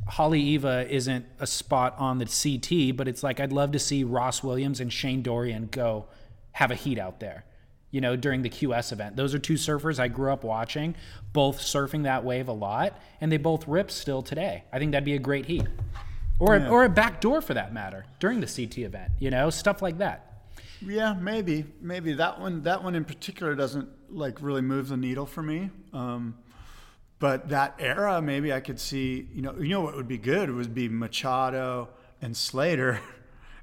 Holly Eva isn't a spot on the C T, but it's like I'd love to see Ross Williams and Shane Dorian go have a heat out there, you know, during the Q S event. Those are two surfers I grew up watching, both surfing that wave a lot, and they both rip still today. I think that'd be a great heat. Or, yeah. or a backdoor, for that matter, during the C T event, you know, stuff like that. Yeah, maybe, maybe that one. That one in particular doesn't like really move the needle for me. Um, but that era, maybe I could see. You know, you know what would be good would be Machado and Slater,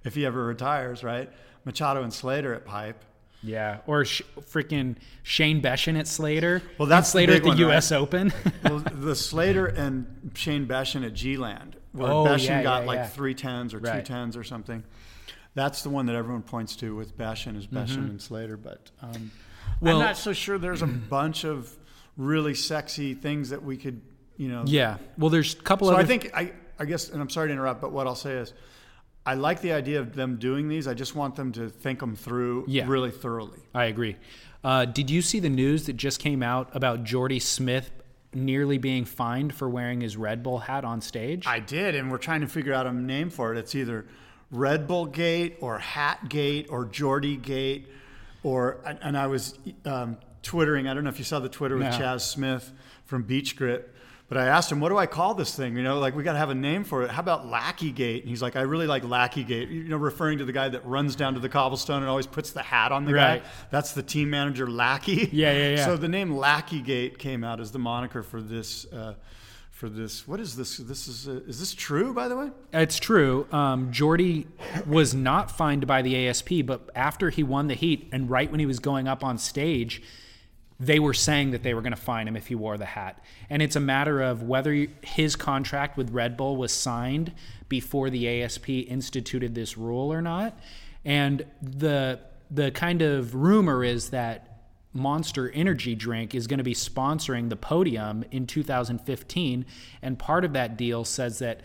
if he ever retires, right? Machado and Slater at Pipe. Yeah, or sh- freaking Shane Beshin at Slater. Well, that's Slater at the one, U S right? Open. Well, the Slater and Shane Beshin at G-Land, where oh, Beshin yeah, got yeah, like yeah. three tens or right. two tens or something. That's the one that everyone points to with Beshin is Beshin mm-hmm. and Slater. But um, well, I'm not so sure there's a bunch of really sexy things that we could, you know. Yeah. Well, there's a couple of. So other... I think, I, I guess, and I'm sorry to interrupt, but what I'll say is I like the idea of them doing these. I just want them to think them through yeah. really thoroughly. I agree. Uh, did you see the news that just came out about Jordy Smith nearly being fined for wearing his Red Bull hat on stage? I did, and we're trying to figure out a name for it. It's either Red Bull Gate or Hat Gate or Jordy Gate, or and I was um, twittering. I don't know if you saw the Twitter with no. Chaz Smith from Beach Grit, but I asked him, "What do I call this thing? You know, like we got to have a name for it. How about Lackey Gate?" And he's like, "I really like Lackey Gate." You know, referring to the guy that runs down to the cobblestone and always puts the hat on the right. guy. That's the team manager Lackey. Yeah, yeah, yeah. So the name Lackey Gate came out as the moniker for this. Uh, For this, what is this? This is uh, is this true? By the way, it's true. Um, Jordy was not fined by the A S P, but after he won the heat, and right when he was going up on stage, they were saying that they were going to fine him if he wore the hat. And it's a matter of whether his contract with Red Bull was signed before the A S P instituted this rule or not. And the the kind of rumor is that Monster Energy drink is going to be sponsoring the podium in two thousand fifteen, and part of that deal says that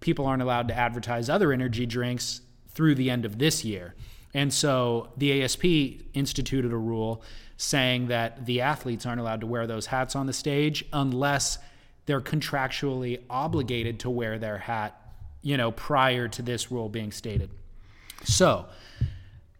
people aren't allowed to advertise other energy drinks through the end of this year. And so the A S P instituted a rule saying that the athletes aren't allowed to wear those hats on the stage unless they're contractually obligated to wear their hat, you know, prior to this rule being stated. So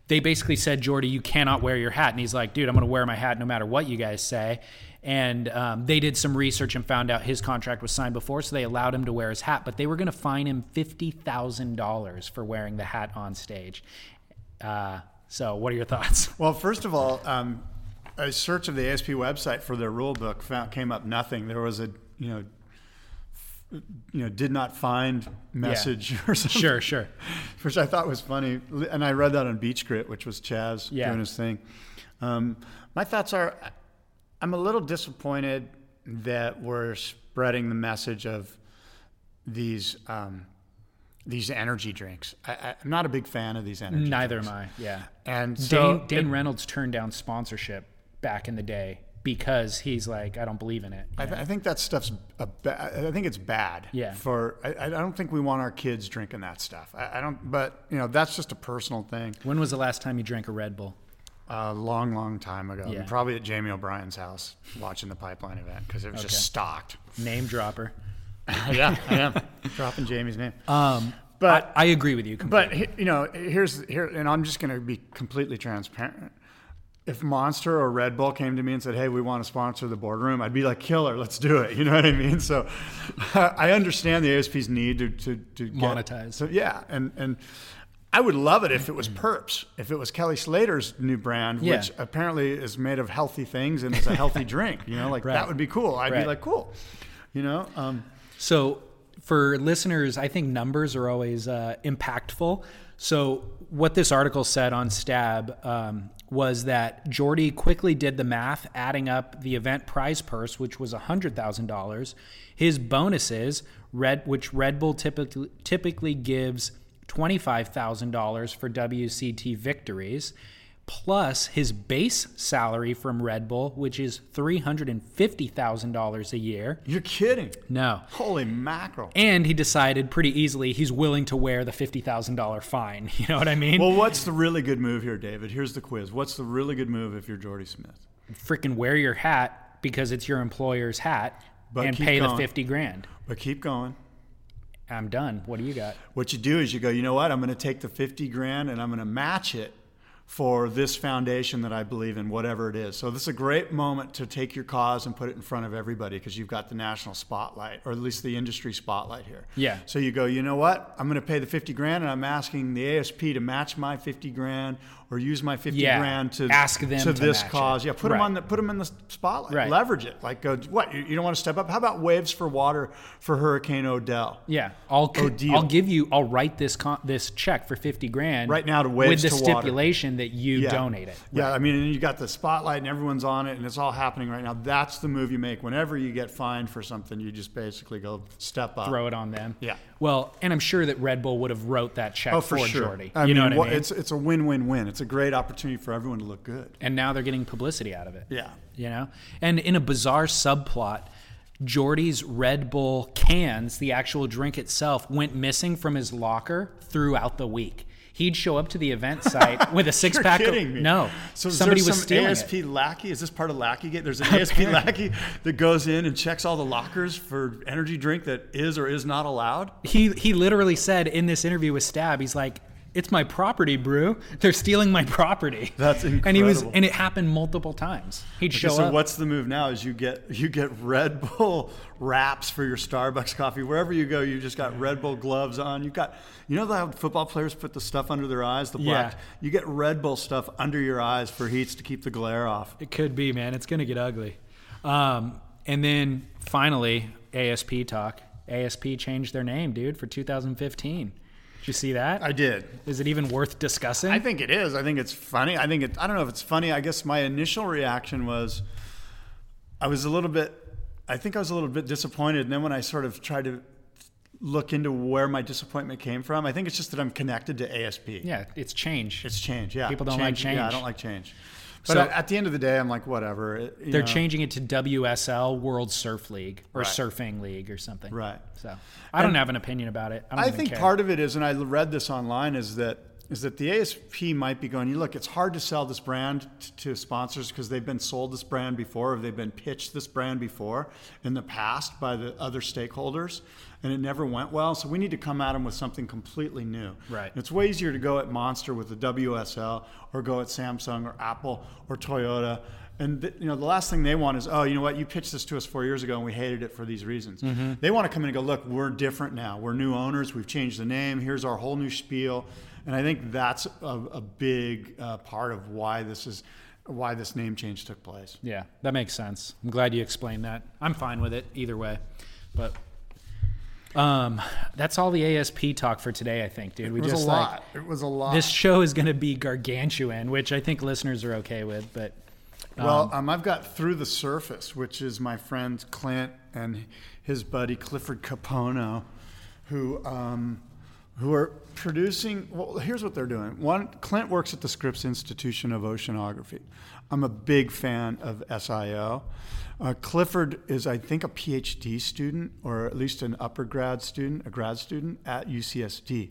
they basically said, Jordy, you cannot wear your hat. And he's like, dude, I'm going to wear my hat no matter what you guys say. And um, they did some research and found out his contract was signed before, so they allowed him to wear his hat. But they were going to fine him fifty thousand dollars for wearing the hat on stage. Uh, so what are your thoughts? Well, first of all, um, a search of the A S P website for their rule book found, came up nothing. There was a, you know, you know, did not find message yeah. or something. Sure, sure. Which I thought was funny. And I read that on Beach Grit, which was Chaz yeah. doing his thing. Um, my thoughts are, I'm a little disappointed that we're spreading the message of these um, these energy drinks. I, I, I'm not a big fan of these energy Neither drinks. Neither am I, yeah. And so Dane, Dane it, Reynolds turned down sponsorship back in the day, because he's like, I don't believe in it. I, th- I think that stuff's, a ba- I think it's bad. Yeah. For I, I don't think we want our kids drinking that stuff. I, I don't, but you know, that's just a personal thing. When was the last time you drank a Red Bull? A long, long time ago. Yeah. Probably at Jamie O'Brien's house watching the Pipeline event because it was okay. just stocked. Name dropper. yeah, I am. Dropping Jamie's name. Um, but I, I agree with you completely. But you know, here's here, and I'm just going to be completely transparent. If Monster or Red Bull came to me and said, hey, we want to sponsor the boardroom, I'd be like, killer, let's do it. You know what I mean? So I understand the A S P's need to to, to monetize. Get, so yeah, and and I would love it if it was Perps, if it was Kelly Slater's new brand, yeah. which apparently is made of healthy things and it's a healthy drink. You know, like right. that would be cool. I'd right. be like, cool. You know? Um, so for listeners, I think numbers are always uh, impactful. So what this article said on Stab um, was that Jordy quickly did the math, adding up the event prize purse, which was one hundred thousand dollars, his bonuses, Red, which Red Bull typically, typically gives twenty-five thousand dollars for W C T victories, plus his base salary from Red Bull, which is three hundred fifty thousand dollars a year. You're kidding. No. Holy mackerel. And he decided pretty easily he's willing to wear the fifty thousand dollars fine. You know what I mean? Well, what's the really good move here, David? Here's the quiz. What's the really good move if you're Jordy Smith? Freaking wear your hat because it's your employer's hat but and pay going. the fifty grand. But keep going. I'm done. What do you got? What you do is you go, you know what? I'm going to take the fifty grand and I'm going to match it for this foundation that I believe in, whatever it is. So this is a great moment to take your cause and put it in front of everybody because you've got the national spotlight, or at least the industry spotlight here. Yeah. So you go, you know what? I'm going to pay the fifty grand, and I'm asking the A S P to match my fifty grand or use my fifty yeah. grand to ask them to, to this cause. It. Yeah. Put right. them on the put them in the spotlight. Right. Leverage it. Like, go, what? You, you don't want to step up? How about Waves for Water for Hurricane Odell? Yeah. I'll co- I'll give you. I'll write this con- this check for fifty grand right now to Waves with the to stipulation. Water. That you yeah. donate it. Right? Yeah, I mean, and you got the spotlight and everyone's on it and it's all happening right now. That's the move you make. Whenever you get fined for something, you just basically go step up. Throw it on them. Yeah. Well, and I'm sure that Red Bull would have wrote that check oh, for, for sure. Jordy. I you mean, know what well, I mean? It's, it's a win-win-win. It's a great opportunity for everyone to look good. And now they're getting publicity out of it. Yeah. You know? And in a bizarre subplot, Jordy's Red Bull cans, the actual drink itself, went missing from his locker throughout the week. He'd show up to the event site with a six pack. You're kidding of, me. No. So somebody was stealing it. So there's some A S P lackey. Is this part of lackey gate? There's an A S P lackey that goes in and checks all the lockers for energy drink that is or is not allowed. He he literally said in this interview with Stab, he's like, "It's my property, brew. They're stealing my property." That's incredible. And he was, and it happened multiple times. He'd okay, show so up. So what's the move now? Is you get you get Red Bull wraps for your Starbucks coffee wherever you go. You just got Red Bull gloves on. You got, you know how football players put the stuff under their eyes, the black. Yeah. You get Red Bull stuff under your eyes for heats to keep the glare off. It could be, man. It's gonna get ugly. Um, and then finally, A S P talk. A S P changed their name, dude, for two thousand fifteen. Did you see that? I did. Is it even worth discussing? I think it is. I think it's funny. I think it. I don't know if it's funny. I guess my initial reaction was, I was a little bit. I think I was a little bit disappointed. And then when I sort of tried to look into where my disappointment came from. I think it's just that I'm connected to A S P. Yeah, it's change. It's change, yeah. People don't change, like change. Yeah, I don't like change. But so, at the end of the day, I'm like, whatever. It, you they're know. changing it to W S L, World Surf League, or right. Surfing League or something. Right. So I and don't have an opinion about it. I, don't I even think care. Part of it is, and I read this online, is that is that the A S P might be going, look, it's hard to sell this brand t- to sponsors because they've been sold this brand before, or they've been pitched this brand before in the past by the other stakeholders, and it never went well. So we need to come at them with something completely new. Right. And it's way easier to go at Monster with the W S L, or go at Samsung or Apple or Toyota. And th- you know, the last thing they want is, oh, you know what? You pitched this to us four years ago and we hated it for these reasons. Mm-hmm. They want to come in and go, look, we're different now. We're new owners. We've changed the name. Here's our whole new spiel. And I think that's a, a big uh, part of why this is why this name change took place. Yeah, that makes sense. I'm glad you explained that. I'm fine with it either way, but. Um, that's all the A S P talk for today, I think, dude. We it was just a lot. Like, it was a lot. This show is going to be gargantuan, which I think listeners are okay with. But um, well, um, I've got Through the Surface, which is my friend Clint and his buddy Clifford Capono, who um, who are producing. Well, here's what they're doing. One, Clint works at the Scripps Institution of Oceanography. I'm a big fan of S I O. Uh, Clifford is, I think, a P H D student, or at least an upper grad student, a grad student at U C S D.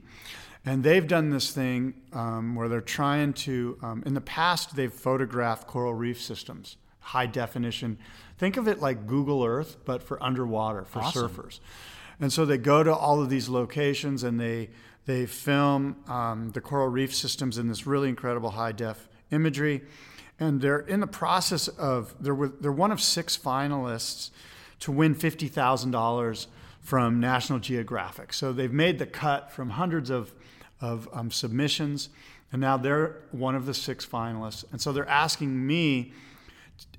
And they've done this thing um, where they're trying to, um, in the past, they've photographed coral reef systems, high definition. Think of it like Google Earth, but for underwater, for awesome. surfers. And so they go to all of these locations and they, they film um, the coral reef systems in this really incredible high def imagery. And they're in the process of, they're, with, they're one of six finalists to win fifty thousand dollars from National Geographic. So they've made the cut from hundreds of, of um, submissions, and now they're one of the six finalists. And so they're asking me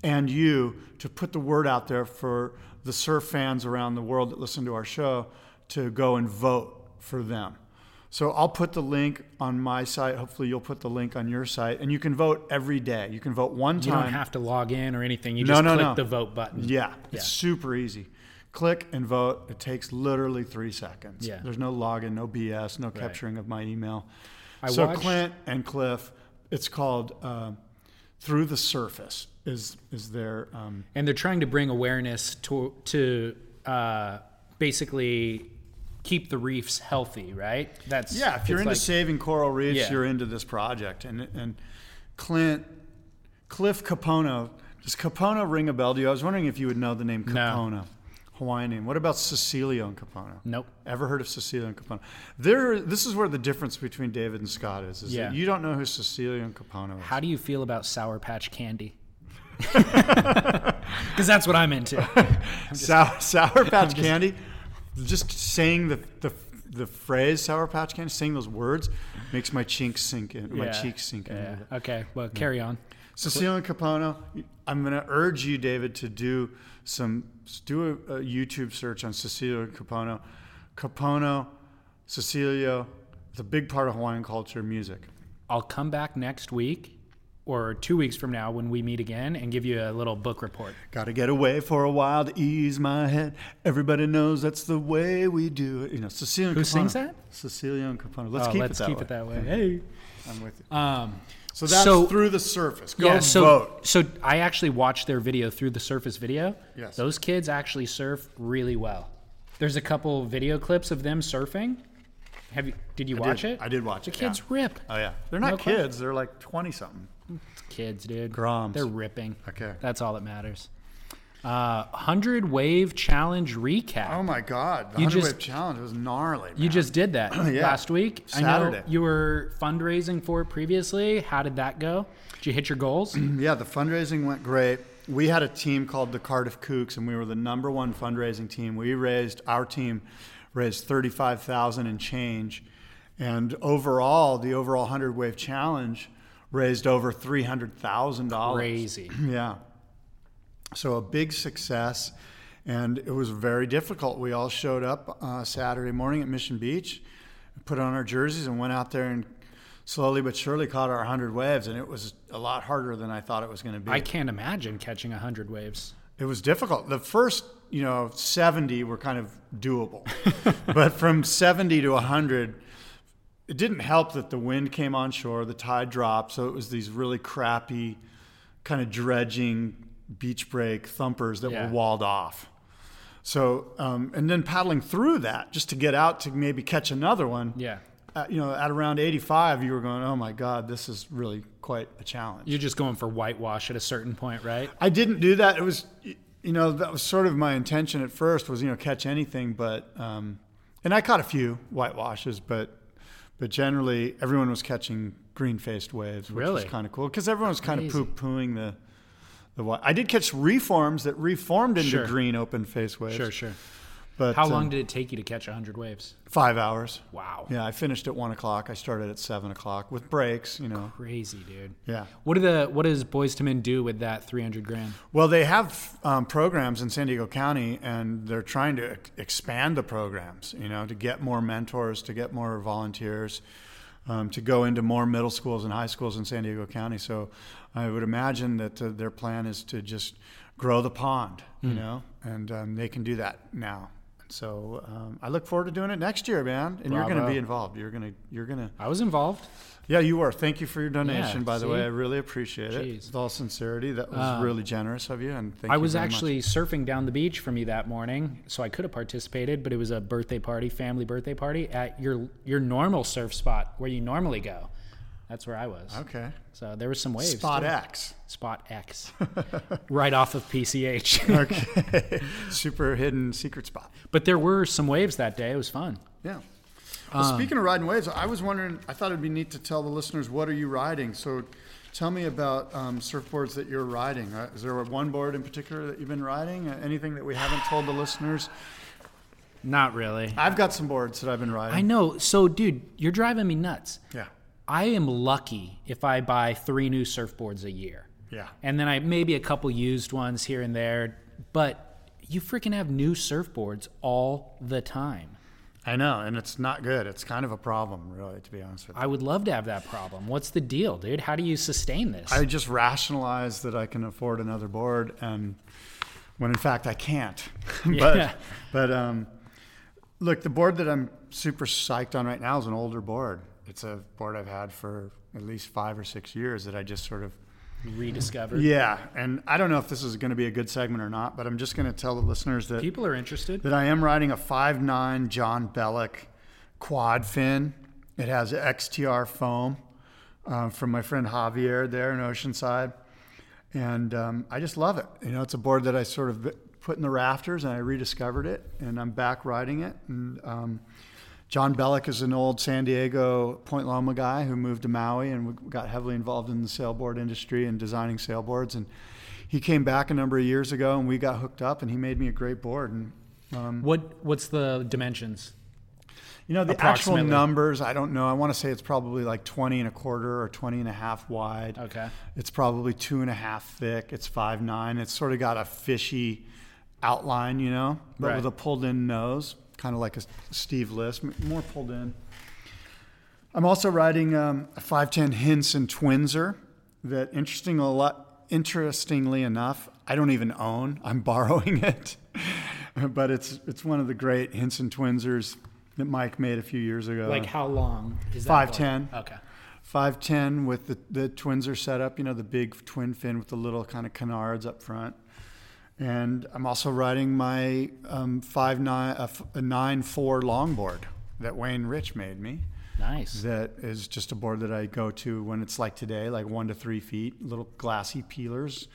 and you to put the word out there for the surf fans around the world that listen to our show to go and vote for them. So I'll put the link on my site. Hopefully you'll put the link on your site. And you can vote every day. You can vote one time. You don't have to log in or anything. You just no, no, click no. the vote button. Yeah, yeah. It's super easy. Click and vote. It takes literally three seconds. Yeah. There's no login, no B S, no right. capturing of my email. I so watched... Clint and Cliff, it's called uh, Through the Surface is is their... Um, and they're trying to bring awareness to, to uh, basically... keep the reefs healthy, right? That's yeah. If you're into like, saving coral reefs, yeah. you're into this project. And and Clint, Cliff Capono, does Capono ring a bell to you? I was wondering if you would know the name Capono, no. Hawaiian name. What about Cecilio and Capono? Nope. Ever heard of Cecilio and Capono? There. This is where the difference between David and Scott is. is yeah. that you don't know who Cecilio and Capono is. How do you feel about Sour Patch Candy? Because that's what I'm into. I'm sour, sour Patch just, Candy. Just saying the, the the phrase Sour Patch Candy, saying those words, makes my cheeks sink in. Yeah. My cheeks sink in. Yeah. Okay, well, carry yeah. on. Cecilio and Capono, I'm going to urge you, David, to do some do a, a YouTube search on Cecilio and Capono. Capono, Cecilio, it's a big part of Hawaiian culture, music. I'll come back next week or two weeks from now when we meet again and give you a little book report. Gotta get away for a while to ease my head. Everybody knows that's the way we do it. You know, Cecilio and Who Capono. sings that? Cecilio and Capono. Let's oh, keep, let's it, that keep it that way. Hey, I'm with you. Um, so that's so, Through the Surface. Go yeah, so, vote. So I actually watched their video, Through the Surface video. Yes. Those kids actually surf really well. There's a couple video clips of them surfing. Have you? Did you I watch did. it? I did watch the it. The kids yeah. rip. Oh, yeah. They're not no kids. Question. They're like twenty-something. It's kids, dude. Groms. They're ripping. Okay. That's all that matters. Uh, one hundred Wave Challenge recap. Oh, my God. The you one hundred just, Wave Challenge was gnarly, man. You just did that yeah. last week. Saturday. I know you were fundraising for it previously. How did that go? Did you hit your goals? Yeah, the fundraising went great. We had a team called the Cardiff Kooks, and we were the number one fundraising team. We raised, our team raised thirty-five thousand dollars and change. And overall, the overall one hundred Wave Challenge raised over three hundred thousand dollars. Crazy. Yeah. So a big success, and it was very difficult. We all showed up uh, Saturday morning at Mission Beach, put on our jerseys, and went out there and slowly but surely caught our one hundred waves, and it was a lot harder than I thought it was going to be. I can't imagine catching one hundred waves. It was difficult. The first, you know, seventy were kind of doable. But from seventy to one hundred, it didn't help that the wind came on shore, the tide dropped, so it was these really crappy kind of dredging beach break thumpers that yeah. were walled off. So, um, and then paddling through that just to get out to maybe catch another one. Yeah. Uh, you know, at around eighty-five, you were going, oh my God, this is really quite a challenge. You're just going for whitewash at a certain point, right? I didn't do that. It was, you know, that was sort of my intention at first was, you know, catch anything, but, um, and I caught a few whitewashes, but, but generally everyone was catching green-faced waves, which really? was kind of cool. Because everyone was kind Amazing. of poo-pooing the, the water. I did catch reforms that reformed into sure. green open-face waves. Sure, sure. But how long um, did it take you to catch one hundred waves? Five hours. Wow. Yeah, I finished at one o'clock. I started at seven o'clock with breaks, you know. Crazy, dude. Yeah. What, are the, what does Boyz two Men do with that three hundred grand? Well, they have um, programs in San Diego County, and they're trying to ex- expand the programs, you know, to get more mentors, to get more volunteers, um, to go into more middle schools and high schools in San Diego County. So I would imagine that uh, their plan is to just grow the pond, you mm. know, and um, they can do that now. So um, I look forward to doing it next year, man. And Bravo. you're going to be involved. You're going to, you're going to. I was involved. Yeah, you were. Thank you for your donation, yeah, by see? the way. I really appreciate Jeez. it. With all sincerity, that was um, really generous of you. And thank I you was very actually much. surfing down the beach from you that morning, so I could have participated. But it was a birthday party, family birthday party at your your normal surf spot where you normally go. That's where I was. Okay. So there was some waves. Spot too. X. Spot X. Right off of P C H. Okay. Super hidden secret spot. But there were some waves that day. It was fun. Yeah. Well, um, speaking of riding waves, I was wondering, I thought it'd be neat to tell the listeners, what are you riding? So tell me about um, surfboards that you're riding. Uh, is there one board in particular that you've been riding? Uh, anything that we haven't told the listeners? Not really. I've got some boards that I've been riding. I know. So, dude, you're driving me nuts. Yeah. I am lucky if I buy three new surfboards a year. Yeah. And then I maybe a couple used ones here and there, but you freaking have new surfboards all the time. I know, and it's not good. It's kind of a problem, really, to be honest with you. I would love to have that problem. What's the deal, dude? How do you sustain this? I just rationalize that I can afford another board, and when in fact I can't. but yeah. but um, look, the board that I'm super psyched on right now is an older board. It's a board I've had for at least five or six years that I just sort of rediscovered. Yeah. And I don't know if this is going to be a good segment or not, but I'm just going to tell the listeners that people are interested that I am riding a five nine John Bellick quad fin. It has X T R foam um, from my friend Javier there in Oceanside. And um, I just love it. You know, it's a board that I sort of put in the rafters and I rediscovered it and I'm back riding it. And, um, John Bellick is an old San Diego Point Loma guy who moved to Maui and got heavily involved in the sailboard industry and designing sailboards. And he came back a number of years ago and we got hooked up and he made me a great board. And um, what what's the dimensions? You know, the actual numbers, I don't know. I want to say it's probably like twenty and a quarter or twenty and a half wide. Okay. It's probably two and a half thick. It's five nine. It's sort of got a fishy outline, you know, but right. with a pulled in nose. Kind of like a Steve List, more pulled in. I'm also riding um, a five ten Hinson Twinser that, interesting a lot, interestingly enough, I don't even own. I'm borrowing it. But it's it's one of the great Hinson Twinsers that Mike made a few years ago. Like how long is that? five ten. Long? Okay. five ten with the, the Twinser setup, you know, the big twin fin with the little kind of canards up front. And I'm also riding my um, five nine, uh, a nine four longboard that Wayne Rich made me. Nice. That is just a board that I go to when it's like today, like one to three feet, little glassy peelers.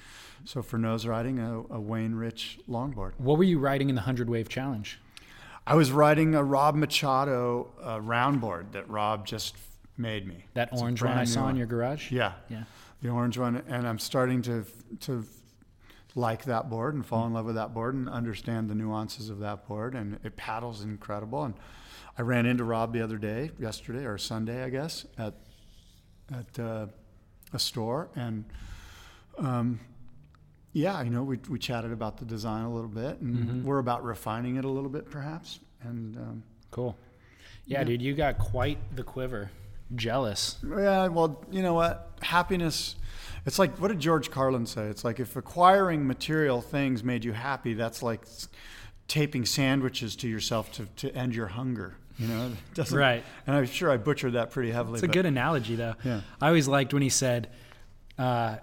So for nose riding, a, a Wayne Rich longboard. What were you riding in the hundred wave challenge? I was riding a Rob Machado uh, round board that Rob just f- made me. That it's orange one I saw one. in your garage. Yeah, yeah, the orange one, and I'm starting to to. like that board and fall in love with that board and understand the nuances of that board, and it paddles incredible. And I ran into Rob the other day, yesterday or Sunday, I guess, at at uh, a store, and um, yeah, you know, we we chatted about the design a little bit, and mm-hmm. we're about refining it a little bit, perhaps. And um, cool, yeah, yeah, dude, you got quite the quiver. jealous. Yeah, well, you know what? Happiness, it's like, what did George Carlin say? It's like, if acquiring material things made you happy, that's like taping sandwiches to yourself to, to end your hunger. You know, it doesn't, right. And I'm sure I butchered that pretty heavily. It's a but, good analogy, though. Yeah. I always liked when he said, uh,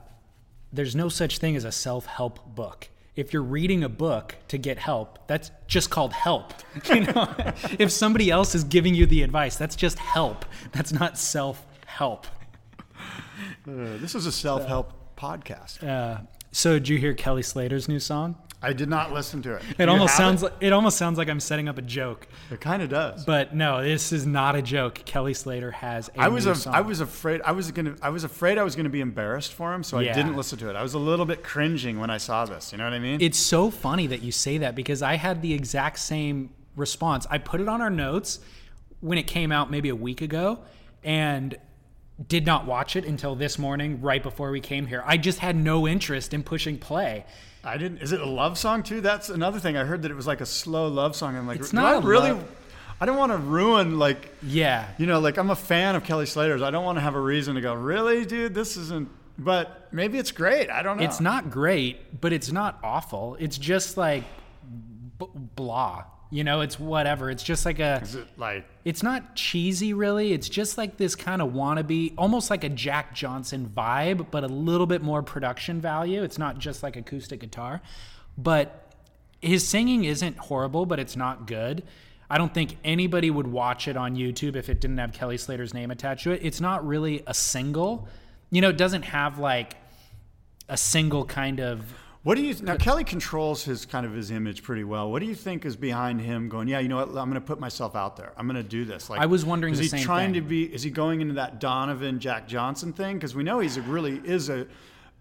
there's no such thing as a self-help book. If you're reading a book to get help, that's just called help. You know, if somebody else is giving you the advice, that's just help. That's not self-help. Uh, this is a self-help so, podcast. Uh, so did you hear Kelly Slater's new song? I did not listen to it. It almost sounds it? like it almost sounds like I'm setting up a joke. It kind of does. But no, this is not a joke. Kelly Slater has a I was new a, song. I was afraid I was going I was afraid I was going to be embarrassed for him, so yeah. I didn't listen to it. I was a little bit cringing when I saw this, you know what I mean? It's so funny that you say that because I had the exact same response. I put it on our notes when it came out maybe a week ago and did not watch it until this morning right before we came here. I just had no interest in pushing play. I didn't. Is it a love song too? That's another thing. I heard that it was like a slow love song. I'm like, it's not I really. Love. I don't want to ruin like. Yeah. You know, like I'm a fan of Kelly Slater's. I don't want to have a reason to go. Really, dude, this isn't. But maybe it's great. I don't know. It's not great, but it's not awful. It's just like, b- blah. You know, it's whatever. It's just like a. Is it like? It's not cheesy, really. It's just like this kind of wannabe, almost like a Jack Johnson vibe, but a little bit more production value. It's not just like acoustic guitar. But his singing isn't horrible, but it's not good. I don't think anybody would watch it on YouTube if it didn't have Kelly Slater's name attached to it. It's not really a single. You know, it doesn't have like a single kind of. What do you now? Kelly controls his kind of his image pretty well. What do you think is behind him going? Yeah, you know what? I'm going to put myself out there. I'm going to do this. Like I was wondering, is the he same trying thing. to be? Is he going into that Donovan Jack Johnson thing? Because we know he's a really is a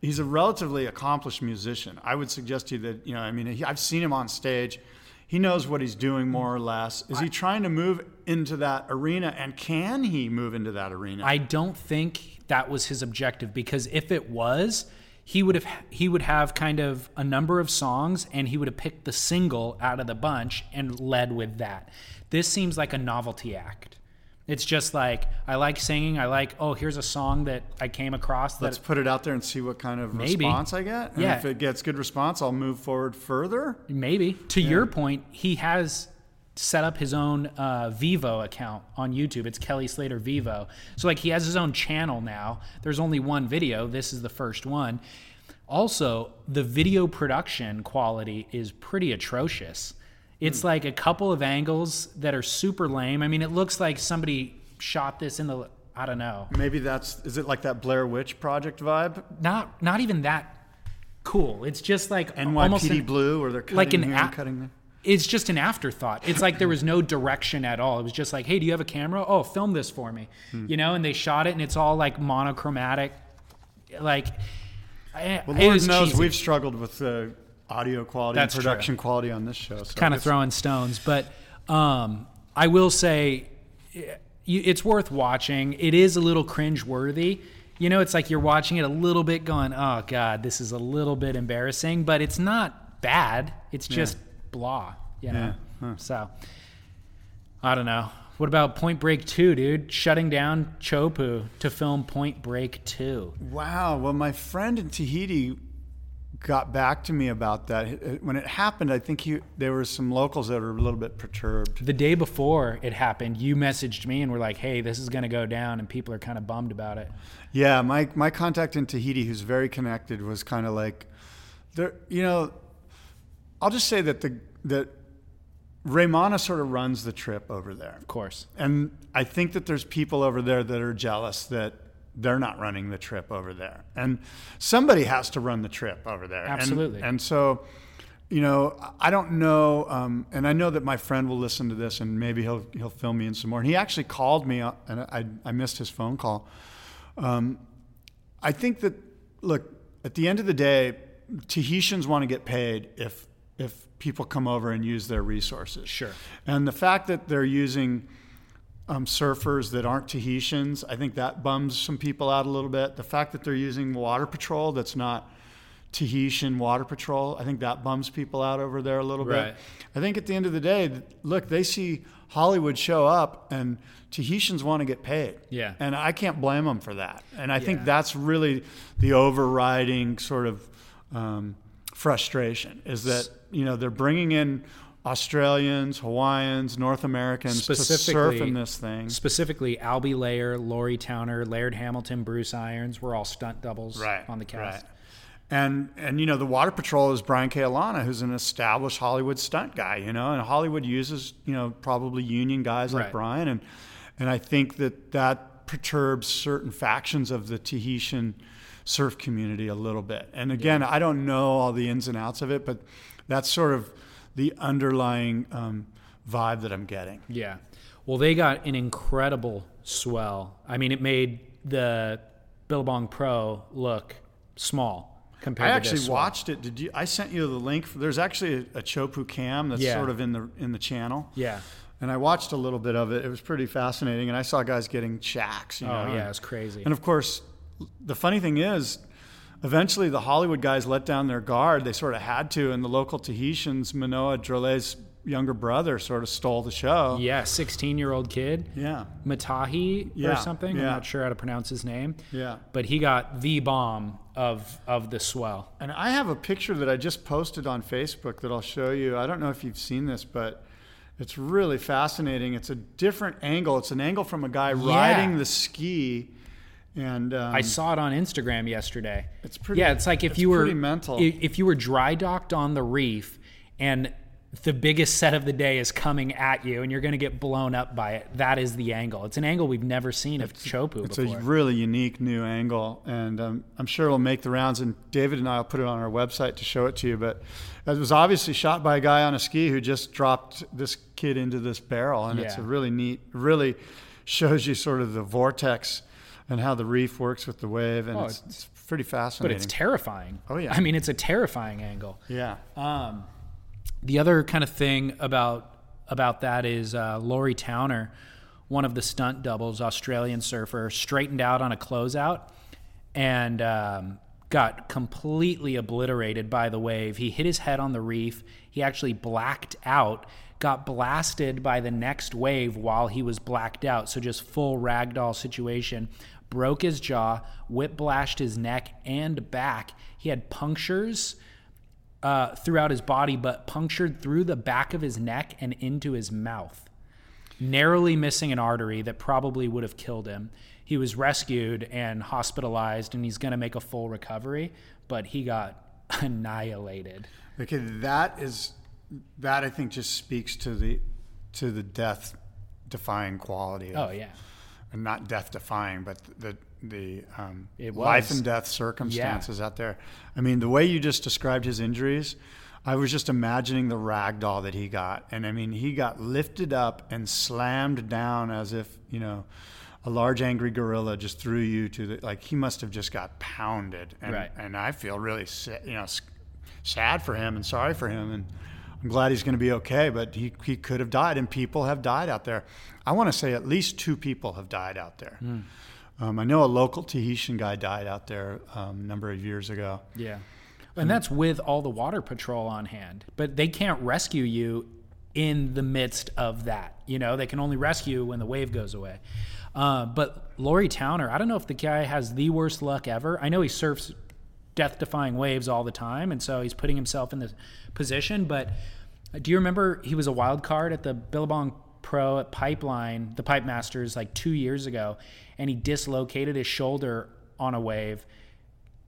he's a relatively accomplished musician. I would suggest to you that you know. I mean, he, I've seen him on stage. He knows what he's doing more or less. Is I, he trying to move into that arena? And can he move into that arena? I don't think that was his objective because if it was. He would have he would have kind of a number of songs, and he would have picked the single out of the bunch and led with that. This seems like a novelty act. It's just like I like singing. I like oh here's a song that I came across. That Let's put it out there and see what kind of maybe. response I get. And yeah. if it gets good response, I'll move forward further. Maybe to yeah. your point, he has set up his own uh, Vivo account on YouTube. It's Kelly Slater Vivo. So like he has his own channel now. There's only one video. This is the first one. Also, the video production quality is pretty atrocious. It's mm. like a couple of angles that are super lame. I mean, it looks like somebody shot this in the, I don't know. Maybe that's, is it like that Blair Witch Project vibe? Not, not even that cool. It's just like N Y P D almost an, Blue or they're cutting like an here and a- cutting there. It's just an afterthought. It's like there was no direction at all. It was just like, hey, do you have a camera? Oh, film this for me. Hmm. You know, and they shot it, and it's all, like, monochromatic. Like, well, Lord it was knows cheesy. We've struggled with uh, audio quality That's and production true. quality on this show. So kind of throwing stones. But um, I will say it's worth watching. It is a little cringe-worthy. You know, it's like you're watching it a little bit going, oh, God, this is a little bit embarrassing. But it's not bad. It's just... Yeah. Blah, you know? Yeah. Huh. So I don't know. What about Point Break two, dude? Shutting down Chopu to film Point Break two. Wow. Well, my friend in Tahiti got back to me about that. When it happened, I think he, there were some locals that were a little bit perturbed. The day before it happened, you messaged me and were like, hey, this is going to go down, and people are kind of bummed about it. Yeah. My, my contact in Tahiti, who's very connected, was kind of like, there, you know, I'll just say that the that Raymana sort of runs the trip over there. Of course. And I think that there's people over there that are jealous that they're not running the trip over there. And somebody has to run the trip over there. Absolutely. And, and so, you know, I don't know. Um, and I know that my friend will listen to this and maybe he'll he'll fill me in some more. And he actually called me and I, I missed his phone call. Um, I think that, look, at the end of the day, Tahitians want to get paid if, if people come over and use their resources. Sure. And the fact that they're using um, surfers that aren't Tahitians, I think that bums some people out a little bit. The fact that they're using Water Patrol that's not Tahitian Water Patrol. I think that bums people out over there a little right. bit. I think at the end of the day, look, they see Hollywood show up and Tahitians want to get paid. Yeah. And I can't blame them for that. And I yeah. think that's really the overriding sort of um, frustration is that, you know, they're bringing in Australians, Hawaiians, North Americans to surf in this thing. Specifically, Albie Layer, Laurie Towner, Laird Hamilton, Bruce Irons were all stunt doubles right, on the cast. Right. And, and you know, the Water Patrol is Brian Kaelana, who's an established Hollywood stunt guy, you know, and Hollywood uses, you know, probably union guys like right. Brian. And and I think that that perturbs certain factions of the Tahitian surf community a little bit. And again, yeah. I don't know all the ins and outs of it, but that's sort of the underlying um, vibe that I'm getting. Yeah. Well, they got an incredible swell. I mean, it made the Billabong Pro look small. I actually watched it. Did you? I sent you the link. For, there's actually a, a Chopu cam that's yeah. sort of in the in the channel. Yeah. And I watched a little bit of it. It was pretty fascinating. And I saw guys getting shacks. You oh know? yeah, it's crazy. And of course, the funny thing is, eventually the Hollywood guys let down their guard. They sort of had to. And the local Tahitians, Manoa Drole's younger brother, sort of stole the show. Yeah, sixteen-year-old kid. Yeah. Matahi yeah. or something. Yeah. I'm not sure how to pronounce his name. Yeah. But he got the bomb of of the swell. And I have a picture that I just posted on Facebook that I'll show you. I don't know if you've seen this, but it's really fascinating. It's a different angle. It's an angle from a guy yeah. riding the ski. And um, I saw it on Instagram yesterday. It's pretty. Yeah, it's like if it's you were mental. If you were dry docked on the reef and the biggest set of the day is coming at you and you're going to get blown up by it. That is the angle. It's an angle we've never seen of Chopu it's before. It's a really unique new angle. And um, I'm sure it'll make the rounds, and David and I will put it on our website to show it to you. But it was obviously shot by a guy on a ski who just dropped this kid into this barrel. And yeah. it's a really neat, really shows you sort of the vortex and how the reef works with the wave. And oh, it's, it's pretty fascinating. But it's terrifying. Oh yeah. I mean, it's a terrifying angle. Yeah. Um, The other kind of thing about about that is uh, Laurie Towner, one of the stunt doubles, Australian surfer, straightened out on a closeout and um, got completely obliterated by the wave. He hit his head on the reef. He actually blacked out, got blasted by the next wave while he was blacked out. So just full ragdoll situation. Broke his jaw, whiplashed his neck and back. He had punctures Uh, throughout his body, but punctured through the back of his neck and into his mouth, narrowly missing an artery that probably would have killed him. He was rescued and hospitalized, and he's going to make a full recovery, but he got annihilated. Okay, that is that I think just speaks to the to the death-defying quality. Of, oh yeah, and not death-defying, but the. the um, life and death circumstances yeah. out there. I mean, the way you just described his injuries, I was just imagining the ragdoll that he got. And I mean, he got lifted up and slammed down as if, you know, a large angry gorilla just threw you to the, like, he must have just got pounded. And, right. and I feel really, you know, sad for him and sorry for him. And I'm glad he's going to be okay, but he he could have died, and people have died out there. I want to say at least two people have died out there. Mm. Um, I know a local Tahitian guy died out there um, a number of years ago. Yeah. And that's with all the Water Patrol on hand. But they can't rescue you in the midst of that. You know, they can only rescue when the wave goes away. Uh, but Laurie Towner, I don't know if the guy has the worst luck ever. I know he surfs death-defying waves all the time, and so he's putting himself in this position. But do you remember he was a wild card at the Billabong Pro at Pipeline, the Pipe Masters, like two years ago, and he dislocated his shoulder on a wave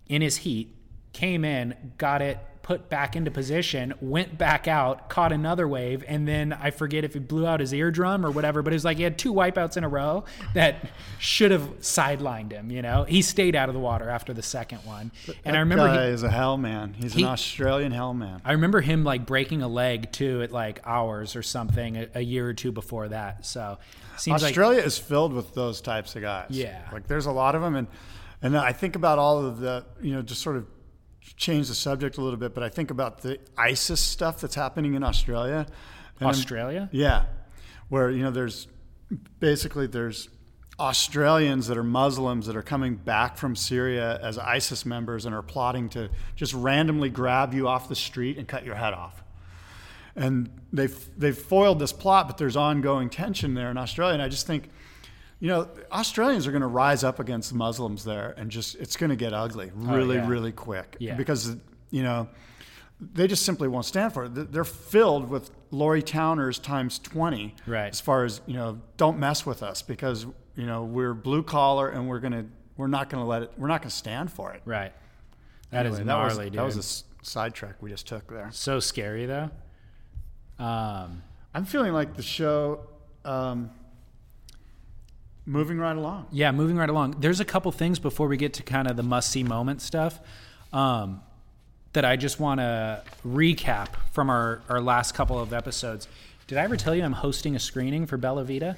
in his heat, came in, got it put back into position, went back out, caught another wave, and then I forget if he blew out his eardrum or whatever, but it was like he had two wipeouts in a row that should have sidelined him, you know? He stayed out of the water after the second one. But and I remember guy he is a hell man. He's he, an Australian hell man. I remember him like breaking a leg too at like Hours or something a, a year or two before that. So seems Australia like, is filled with those types of guys. Yeah. Like there's a lot of them, and and I think about all of the, you know, just sort of change the subject a little bit, but I think about the ISIS stuff that's happening in Australia. And Australia? I'm, yeah. Where, you know, there's basically there's Australians that are Muslims that are coming back from Syria as ISIS members and are plotting to just randomly grab you off the street and cut your head off. And they've, they've foiled this plot, but there's ongoing tension there in Australia. And I just think, you know, Australians are going to rise up against the Muslims there, and just, it's going to get ugly really, oh, yeah. really quick. Yeah. Because, you know, they just simply won't stand for it. They're filled with Lori Towners times twenty, right, as far as, you know, don't mess with us because, you know, we're blue collar and we're gonna we're not gonna let it we're not gonna stand for it. Right. That anyway, is gnarly, that was, dude. That was a sidetrack we just took there. So scary though. Um, I'm feeling like the show. Um, moving right along. Yeah, moving right along. There's a couple things before we get to kind of the must see moment stuff, um, that I just want to recap from our our last couple of episodes. Did I ever tell you I'm hosting a screening for Bella Vita?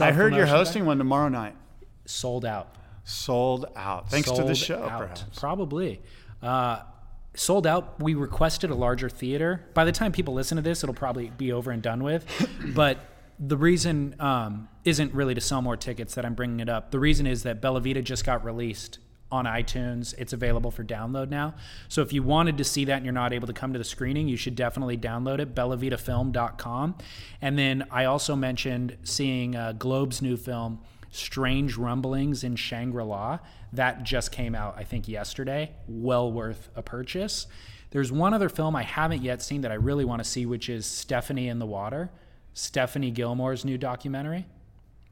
I heard you're hosting one tomorrow night. Sold out. Sold out. Thanks to the show, perhaps. Probably. Uh, sold out. We requested a larger theater. By the time people listen to this, it'll probably be over and done with. But the reason um, isn't really to sell more tickets that I'm bringing it up. The reason is that Bella Vita just got released on iTunes. It's available for download now. So if you wanted to see that and you're not able to come to the screening, you should definitely download it, bella vita film dot com. And then I also mentioned seeing uh, Globe's new film, Strange Rumblings in Shangri-La. That just came out, I think, yesterday. Well worth a purchase. There's one other film I haven't yet seen that I really want to see, which is Stephanie in the Water, Stephanie Gilmore's new documentary.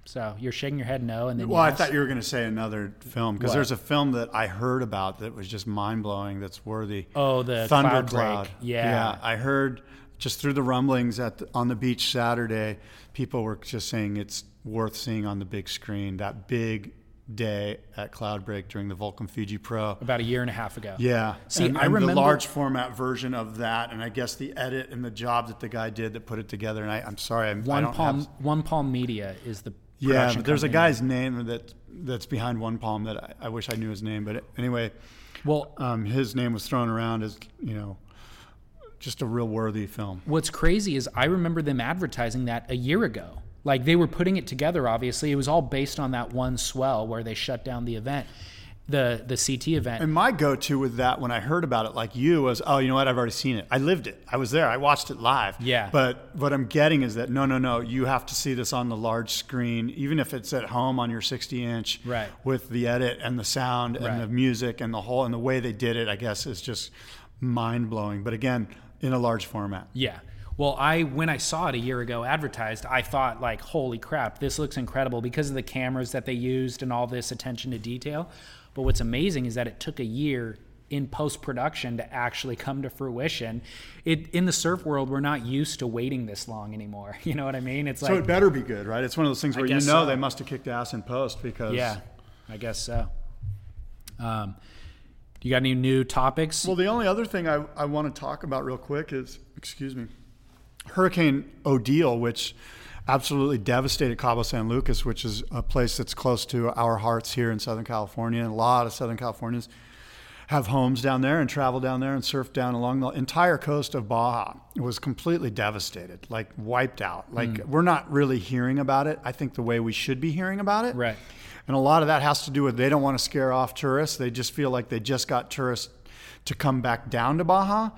So you're shaking your head no, and then well, yes. I thought you were going to say another film because there's a film that I heard about that was just mind blowing. That's worthy. Oh, the Thundercloud. Cloud yeah. yeah, I heard just through the rumblings at the, on the beach Saturday, people were just saying it's worth seeing on the big screen. That big day at Cloud Break during the Vulcan Fiji Pro about a year and a half ago. Yeah, see, and, I and remember the large format version of that, and I guess the edit and the job that the guy did that put it together. And I, I'm sorry, I, One I don't Palm have... One Palm Media is the. Yeah, but there's company. A guy's name that that's behind One Palm that I, I wish I knew his name. But anyway, well, um, his name was thrown around as, you know, just a real worthy film. What's crazy is I remember them advertising that a year ago. Like, they were putting it together, obviously. It was all based on that one swell where they shut down the event, the the C T event. And my go-to with that when I heard about it, like you, was, oh, you know what? I've already seen it. I lived it. I was there. I watched it live. Yeah. But what I'm getting is that, no, no, no, you have to see this on the large screen, even if it's at home on your sixty-inch, right, with the edit and the sound and right, the music and the whole, and the way they did it, I guess, is just mind-blowing. But again, in a large format. Yeah. Well, I when I saw it a year ago advertised, I thought, like, holy crap, this looks incredible because of the cameras that they used and all this attention to detail. But what's amazing is that it took a year in post-production to actually come to fruition. It in the surf world, we're not used to waiting this long anymore. You know what I mean? It's like, so it better be good, right? It's one of those things where you know so. they must have kicked ass in post because... Yeah, I guess so. Um, you got any new topics? Well, the only other thing I, I want to talk about real quick is... Excuse me. Hurricane Odile, which absolutely devastated Cabo San Lucas, which is a place that's close to our hearts here in Southern California. And a lot of Southern Californians have homes down there and travel down there and surf down along the entire coast of Baja. It was completely devastated, like wiped out. Like, mm. we're not really hearing about it, I think, the way we should be hearing about it. Right. And a lot of that has to do with they don't want to scare off tourists. They just feel like they just got tourists to come back down to Baja.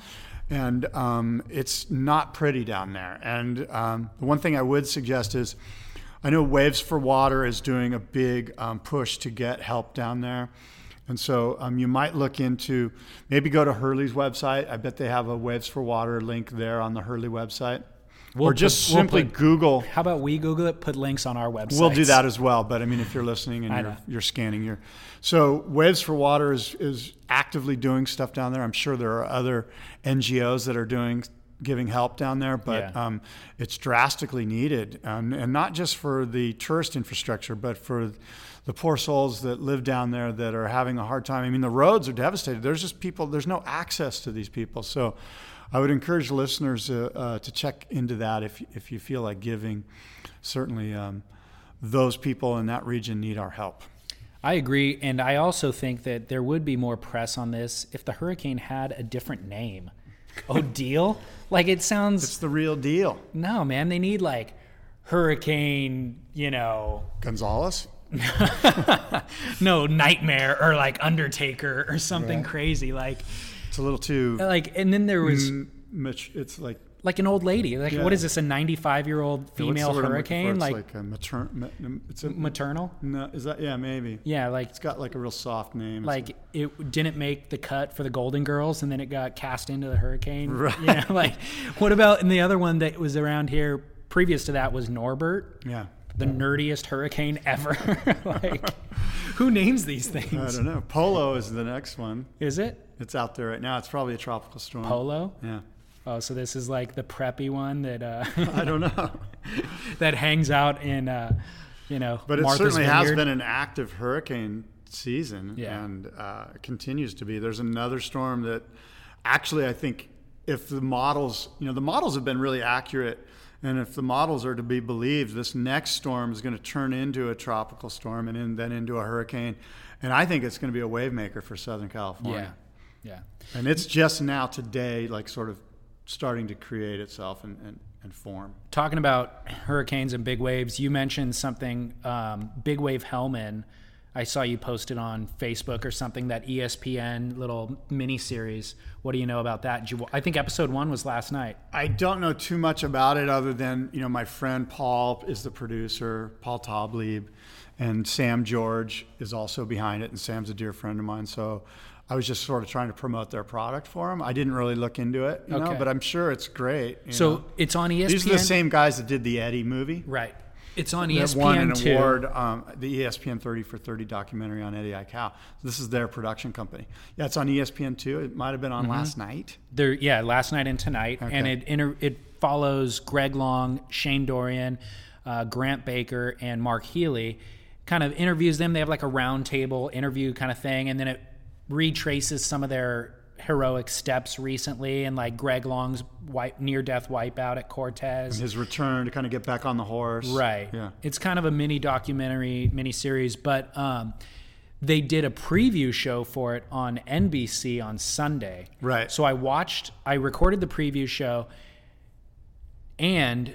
And um, it's not pretty down there. And um, the one thing I would suggest is, I know Waves for Water is doing a big um, push to get help down there. And so um, you might look into, maybe go to Hurley's website. I bet they have a Waves for Water link there on the Hurley website. We'll or just put, simply we'll put, Google. How about we Google it, put links on our website. We'll do that as well. But I mean, if you're listening and you're, you're scanning, you're. So Waves for Water is, is actively doing stuff down there. I'm sure there are other N G Os that are doing giving help down there, but yeah. um, it's drastically needed. Um, and not just for the tourist infrastructure, but for the poor souls that live down there that are having a hard time. I mean, the roads are devastated. There's just people, there's no access to these people. So I would encourage listeners uh, uh, to check into that if if you feel like giving. Certainly, um, those people in that region need our help. I agree, and I also think that there would be more press on this if the hurricane had a different name. Odile? Like, it sounds... It's the real deal. No, man. They need, like, Hurricane, you know, Gonzalez? No, Nightmare or like Undertaker or something right. crazy. Like it's a little too like. And then there was m- much. It's like like an old lady. Like yeah. what is this? A ninety-five-year-old female yeah, hurricane? It's like, like a, mater- ma- it's a maternal. No, is that yeah maybe yeah like it's got like a real soft name. Like it? it didn't make the cut for the Golden Girls, and then it got cast into the hurricane. Right. You know, like what about and the other one that was around here previous to that was Norbert. Yeah. The nerdiest hurricane ever. Like, who names these things? I don't know. Polo is the next one. Is it? It's out there right now. It's probably a tropical storm. Polo? Yeah. Oh, so this is like the preppy one that uh, I don't know that hangs out in, uh, you know. But it Martha's certainly Vineyard. Has been an active hurricane season, yeah. and uh, continues to be. There's another storm that, actually, I think if the models, you know, the models have been really accurate. And if the models are to be believed, this next storm is going to turn into a tropical storm and in, then into a hurricane. And I think it's going to be a wave maker for Southern California. Yeah, yeah. And it's just now today, like sort of starting to create itself and, and, and form. Talking about hurricanes and big waves, you mentioned something, um, Big Wave Hellman. I saw you posted on Facebook or something, that E S P N little mini series. What do you know about that? You, I think episode one was last night. I don't know too much about it other than, you know, my friend Paul is the producer, Paul Toblieb, and Sam George is also behind it. And Sam's a dear friend of mine. So I was just sort of trying to promote their product for them. I didn't really look into it, you okay. know, but I'm sure it's great. You so know? It's on E S P N? These are the same guys that did the Eddie movie. Right. It's on E S P N two. They won an award, um, the E S P N thirty for thirty documentary on Eddie Aikau. This is their production company. Yeah, it's on E S P N two. It might have been on mm-hmm. last night. There, yeah, last night and tonight. Okay. And it inter- it follows Greg Long, Shane Dorian, uh, Grant Baker, and Mark Healy. Kind of interviews them. They have like a roundtable interview kind of thing. And then it retraces some of their heroic steps recently, and like Greg Long's wipe, near-death wipeout at Cortez. And his return to kind of get back on the horse. Right. Yeah. It's kind of a mini documentary, mini series, but um, they did a preview show for it on N B C on Sunday. Right. So I watched, I recorded the preview show, and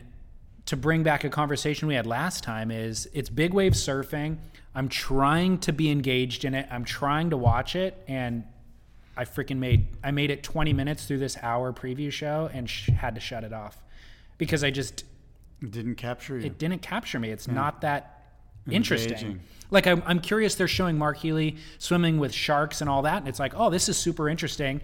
to bring back a conversation we had last time is it's big wave surfing. I'm trying to be engaged in it. I'm trying to watch it, and I freaking made, I made it twenty minutes through this hour preview show and sh- had to shut it off because I just it didn't capture you. It didn't capture me. It's yeah. not that interesting. Engaging. Like I'm, I'm curious. They're showing Mark Healy swimming with sharks and all that. And it's like, oh, this is super interesting.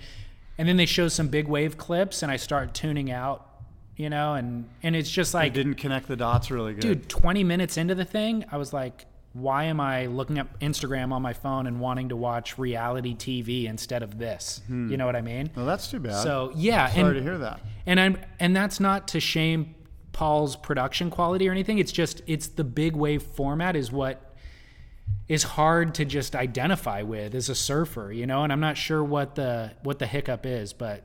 And then they show some big wave clips and I start tuning out, you know, and, and it's just like, it didn't connect the dots really good. Dude, twenty minutes into the thing, I was like, why am I looking up Instagram on my phone and wanting to watch reality T V instead of this? Hmm. You know what I mean? Well, that's too bad. So yeah, sorry and, to hear that. And I'm and that's not to shame Paul's production quality or anything. It's just it's the big wave format is what is hard to just identify with as a surfer, you know. And I'm not sure what the what the hiccup is, but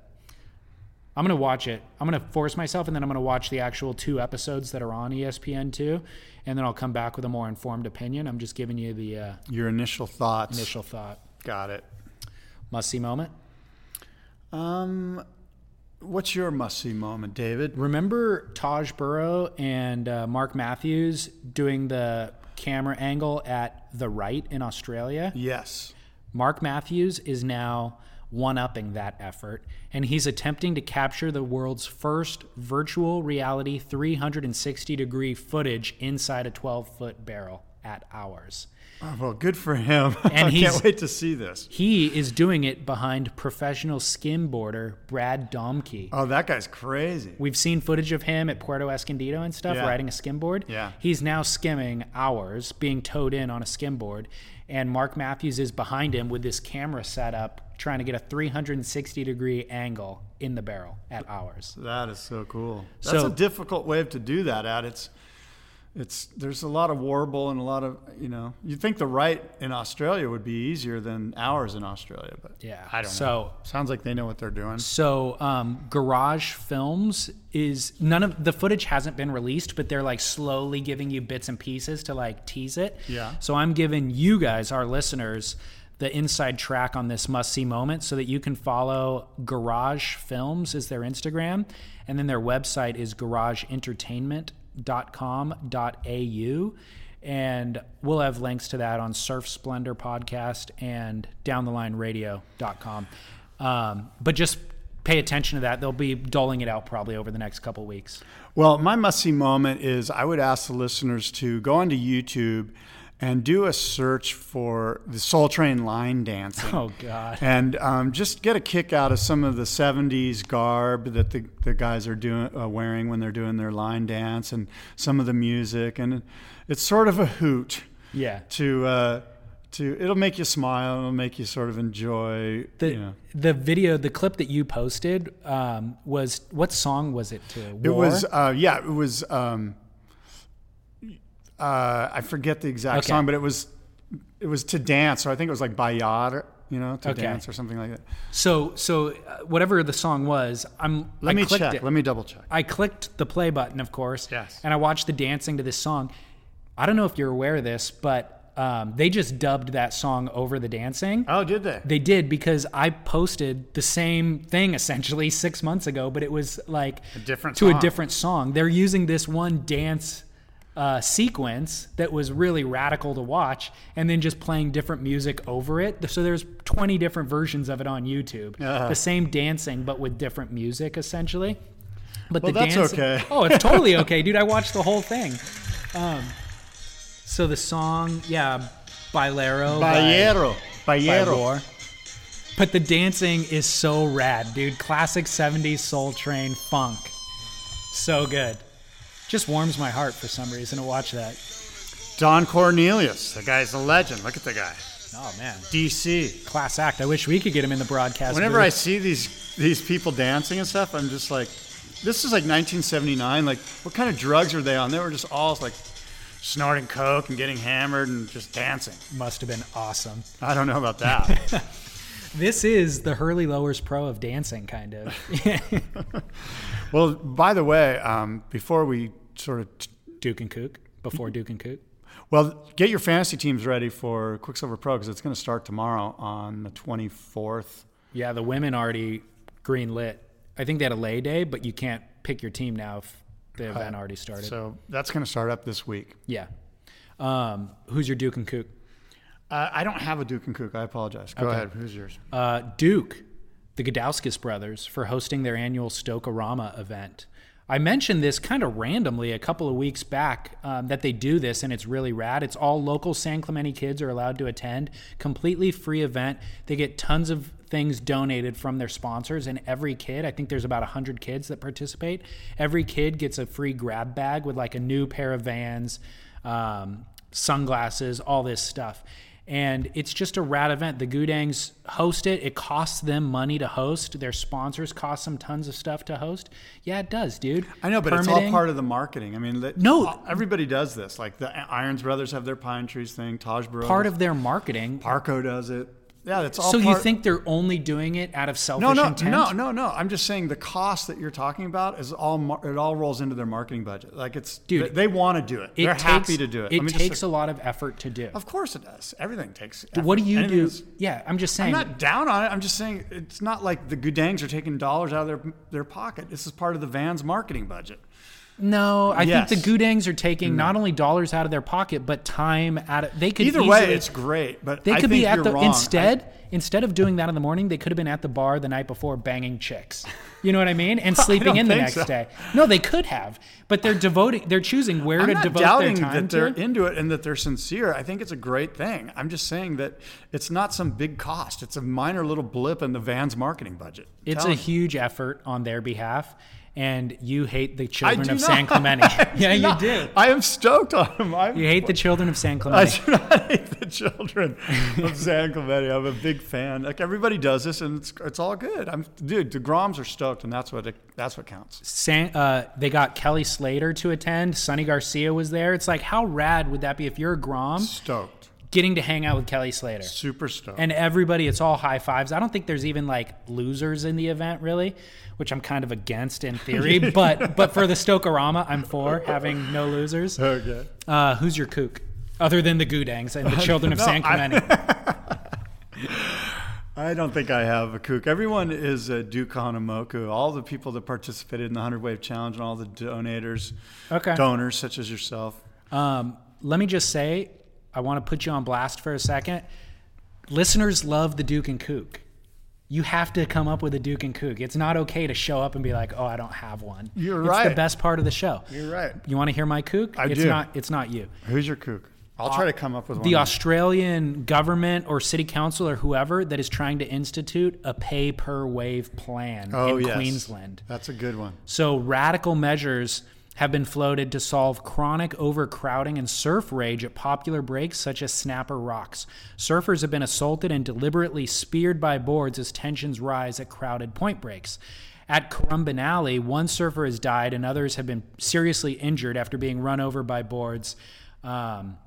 I'm gonna watch it. I'm gonna force myself, and then I'm gonna watch the actual two episodes that are on E S P N two, and then I'll come back with a more informed opinion. I'm just giving you the uh, your initial thoughts. Initial thought. Got it. Must see moment. Um, what's your must see moment, David? Remember Taj Burrow and uh, Mark Matthews doing the camera angle at the right in Australia? Yes. Mark Matthews is now one-upping that effort, and he's attempting to capture the world's first virtual reality three sixty degree footage inside a twelve foot barrel at Hours. Oh, well, good for him. And I can't wait to see this. He is doing it behind professional skimboarder Brad Domke. Oh, that guy's crazy. We've seen footage of him at Puerto Escondido and stuff, yeah. riding a skimboard. Yeah. He's now skimming Hours, being towed in on a skimboard, and Mark Matthews is behind him with this camera set up, trying to get a three sixty degree angle in the barrel at Hours. That is so cool. That's so, a difficult wave to do that at. It's, it's, there's a lot of warble and a lot of, you know, you'd think the right in Australia would be easier than Hours in Australia, but yeah, I don't so, know. Sounds like they know what they're doing. So, um, Garage Films is none of the footage hasn't been released, but they're like slowly giving you bits and pieces to like tease it. Yeah. So I'm giving you guys, our listeners, the inside track on this must-see moment so that you can follow Garage Films is their Instagram, and then their website is Garage Entertainment libsyn dot com dot a u, and we'll have links to that on Surf Splendor Podcast and down the line radio dot com. Um, but just pay attention to that. They'll be doling it out probably over the next couple of weeks. Well, my must-see moment is I would ask the listeners to go onto YouTube and do a search for the Soul Train line dancing. Oh, God. And um, just get a kick out of some of the seventies garb that the, the guys are doing uh, wearing when they're doing their line dance, and some of the music. And it's sort of a hoot. Yeah. To... Uh, To, it'll make you smile. It'll make you sort of enjoy. The you know. the video, the clip that you posted um, was, what song was it to? War? It was uh, yeah, it was. Um, uh, I forget the exact okay. song, but it was it was to dance. So I think it was like Bayard, you know, to okay. dance or something like that. So so whatever the song was, I'm. Let I me check. It. Let me double check. I clicked the play button, of course. Yes. And I watched the dancing to this song. I don't know if you're aware of this, but. Um, they just dubbed that song over the dancing. Oh, did they? They did, because I posted the same thing essentially six months ago, but it was like a different to song. a different song. They're using this one dance uh, sequence that was really radical to watch, and then just playing different music over it. So there's twenty different versions of it on YouTube. Uh-huh. The same dancing, but with different music essentially. But well, the that's dance- okay. Oh, it's totally okay, dude. I watched the whole thing. Um, So the song, yeah, Bailero. Bailero. By, Bailero. By but the dancing is so rad, dude. Classic seventies Soul Train funk. So good. Just warms my heart for some reason to watch that. Don Cornelius. The guy's a legend. Look at the guy. Oh, man. D C. Class act. I wish we could get him in the broadcast. Whenever booth. I see these these people dancing and stuff, I'm just like, this is like nineteen seventy-nine. Like, what kind of drugs were they on? They were just all like... snorting coke and getting hammered and just dancing. Must have been awesome. I don't know about that. This is the Hurley Lowers Pro of dancing, kind of. Well, by the way, um, before we sort of... T- Duke and Kook? Before Duke and Kook? Well, get your fantasy teams ready for Quicksilver Pro, because it's going to start tomorrow on the twenty-fourth. Yeah, the women already green lit. I think they had a lay day, but you can't pick your team now if... The event already started. So that's going to start up this week. Yeah. Um, who's your Duke and Kook? Uh, I don't have a Duke and Kook. I apologize. Go okay. ahead. Who's yours? Uh, Duke, the Godowskis brothers, for hosting their annual Stokerama event. I mentioned this kind of randomly a couple of weeks back um, that they do this, and it's really rad. It's all local San Clemente kids are allowed to attend. Completely free event. They get tons of things donated from their sponsors, and every kid, I think there's about one hundred kids that participate, every kid gets a free grab bag with like a new pair of Vans, um, sunglasses, all this stuff. And it's just a rad event. The Goodangs host it. It costs them money to host. Their sponsors cost them tons of stuff to host. Yeah, it does, dude. I know, but Permitting. It's all part of the marketing. I mean, no, everybody does this. Like the Irons Brothers have their Pine Trees thing. Taj Burrow. Part of their marketing. Parco does it. Yeah, that's all. So part- you think they're only doing it out of selfish no, no, intent? No, no, no, no. I'm just saying the cost that you're talking about is all. Mar- it all rolls into their marketing budget. Like it's, dude, they, they want to do it. it they're takes, happy to do it. It Let me takes just, a lot of effort to do. Of course it does. Everything takes. Effort. What do you Anything do? Is, yeah, I'm just saying. I'm not down on it. I'm just saying it's not like the Goodangs are taking dollars out of their their pocket. This is part of the Vans marketing budget. No, I yes. think the Goodangs are taking no. not only dollars out of their pocket, but time out of. They could either easily, way, it's great. But they I could think be at you're the wrong. instead I, instead of doing that in the morning, they could have been at the bar the night before banging chicks. You know what I mean? And sleeping in the next so. day. No, they could have, but they're devoting. They're choosing where I'm to not devote doubting their time that they're to. into it and that they're sincere. I think it's a great thing. I'm just saying that it's not some big cost. It's a minor little blip in the Vans marketing budget. I'm it's a you. huge effort on their behalf. And you hate the children of not. San Clemente. Yeah, you do. I am stoked on them. I'm, you hate the children of San Clemente. I do not hate the children of San Clemente. I'm a big fan. Like everybody does this, and it's it's all good. I'm dude. The Groms are stoked, and that's what it, that's what counts. San, uh, they got Kelly Slater to attend. Sonny Garcia was there. It's like, how rad would that be if you're a Grom? Stoked. Getting to hang out with Kelly Slater. Super stoked. And everybody, it's all high fives. I don't think there's even like losers in the event really, which I'm kind of against in theory, but but for the Stokerama, I'm for having no losers. Okay. Uh, who's your kook? Other than the Goodangs and the children of no, San Clemente. I, I don't think I have a kook. Everyone is a Dukonamoku. All the people that participated in the one hundred wave challenge and all the donators, okay. donors such as yourself. Um, let me just say, I want to put you on blast for a second. Listeners love the Duke and Kook. You have to come up with a Duke and Kook. It's not okay to show up and be like, oh, I don't have one. You're it's right. It's the best part of the show. You're right. You want to hear my kook? I it's do. Not, it's not you. Who's your kook? I'll try to come up with one. The Australian government or city council or whoever that is trying to institute a pay-per-wave plan oh, in yes. Queensland. That's a good one. So radical measures have been floated to solve chronic overcrowding and surf rage at popular breaks such as snapper rocks. Surfers have been assaulted and deliberately speared by boards as tensions rise at crowded point breaks. At Currumbin Alley, one surfer has died and others have been seriously injured after being run over by boards. Um...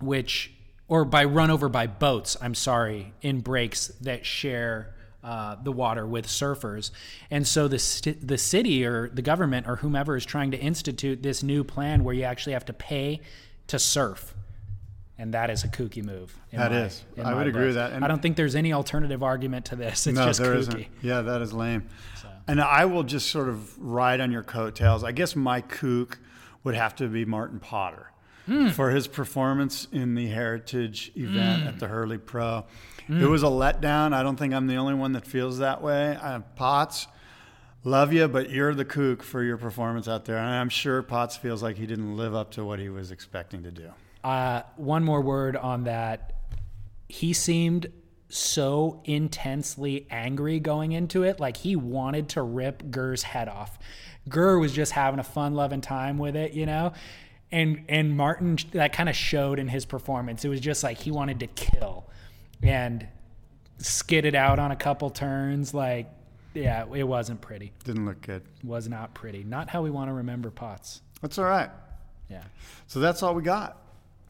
which, or by run over by boats, I'm sorry, in breaks that share uh, the water with surfers. And so the st- the city or the government or whomever is trying to institute this new plan where you actually have to pay to surf. And that is a kooky move. That my, is. I would book. agree with that. And I don't think there's any alternative argument to this. It's no, just there kooky. Isn't. Yeah, that is lame. So. And I will just sort of ride on your coattails. I guess my kook would have to be Martin Potter. Mm. For his performance in the heritage event mm. at the Hurley Pro. Mm. It was a letdown. I don't think I'm the only one that feels that way. I have Potts, love you, but you're the kook for your performance out there. And I'm sure Potts feels like he didn't live up to what he was expecting to do. Uh, one more word on that. He seemed so intensely angry going into it. Like he wanted to rip Gurr's head off. Gurr was just having a fun, loving time with it, you know? And and Martin, that kind of showed in his performance. It was just like he wanted to kill and skidded out on a couple turns. Like, yeah, it wasn't pretty. Didn't look good. Was not pretty. Not how we want to remember Potts. That's all right. Yeah. So that's all we got.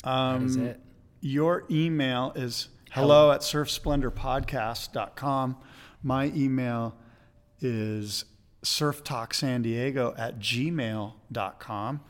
Um, that is it. Your email is hello, hello. at surf splendor podcast dot com. My email is surftalksandiego at gmail dot com.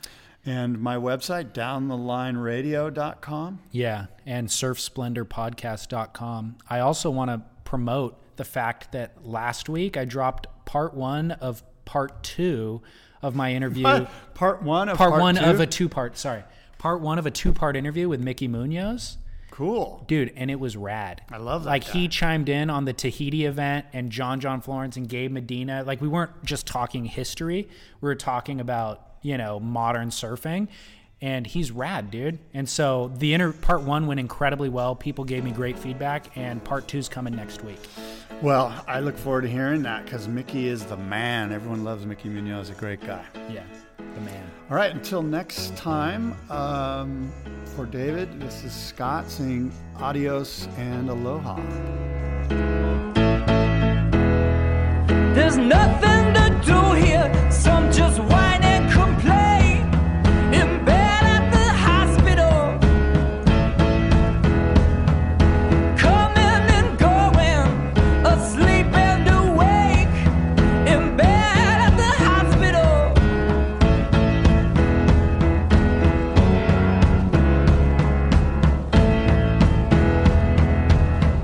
And my website, down the line radio dot com. Yeah, and surf splendor podcast dot com. I also want to promote the fact that last week I dropped part one of part two of my interview. What? Part one of part, part one two? of a two-part, sorry. Part one of a two-part interview with Mickey Muñoz. Cool. Dude, and it was rad. I love that Like, guy. He chimed in on the Tahiti event and John John Florence and Gabe Medina. Like, we weren't just talking history. We were talking about... you know, modern surfing, and he's rad, dude. And so the inter- part one went incredibly well. People gave me great feedback, and part two's coming next week. Well, I look forward to hearing that because Mickey is the man. Everyone loves Mickey Muñoz. A great guy. Yeah, the man. All right, until next time, um, for David, this is Scott saying adios and aloha. There's nothing to do here. Some just whine and complain. In bed at the hospital. Coming and going. Asleep and awake. In bed at the hospital.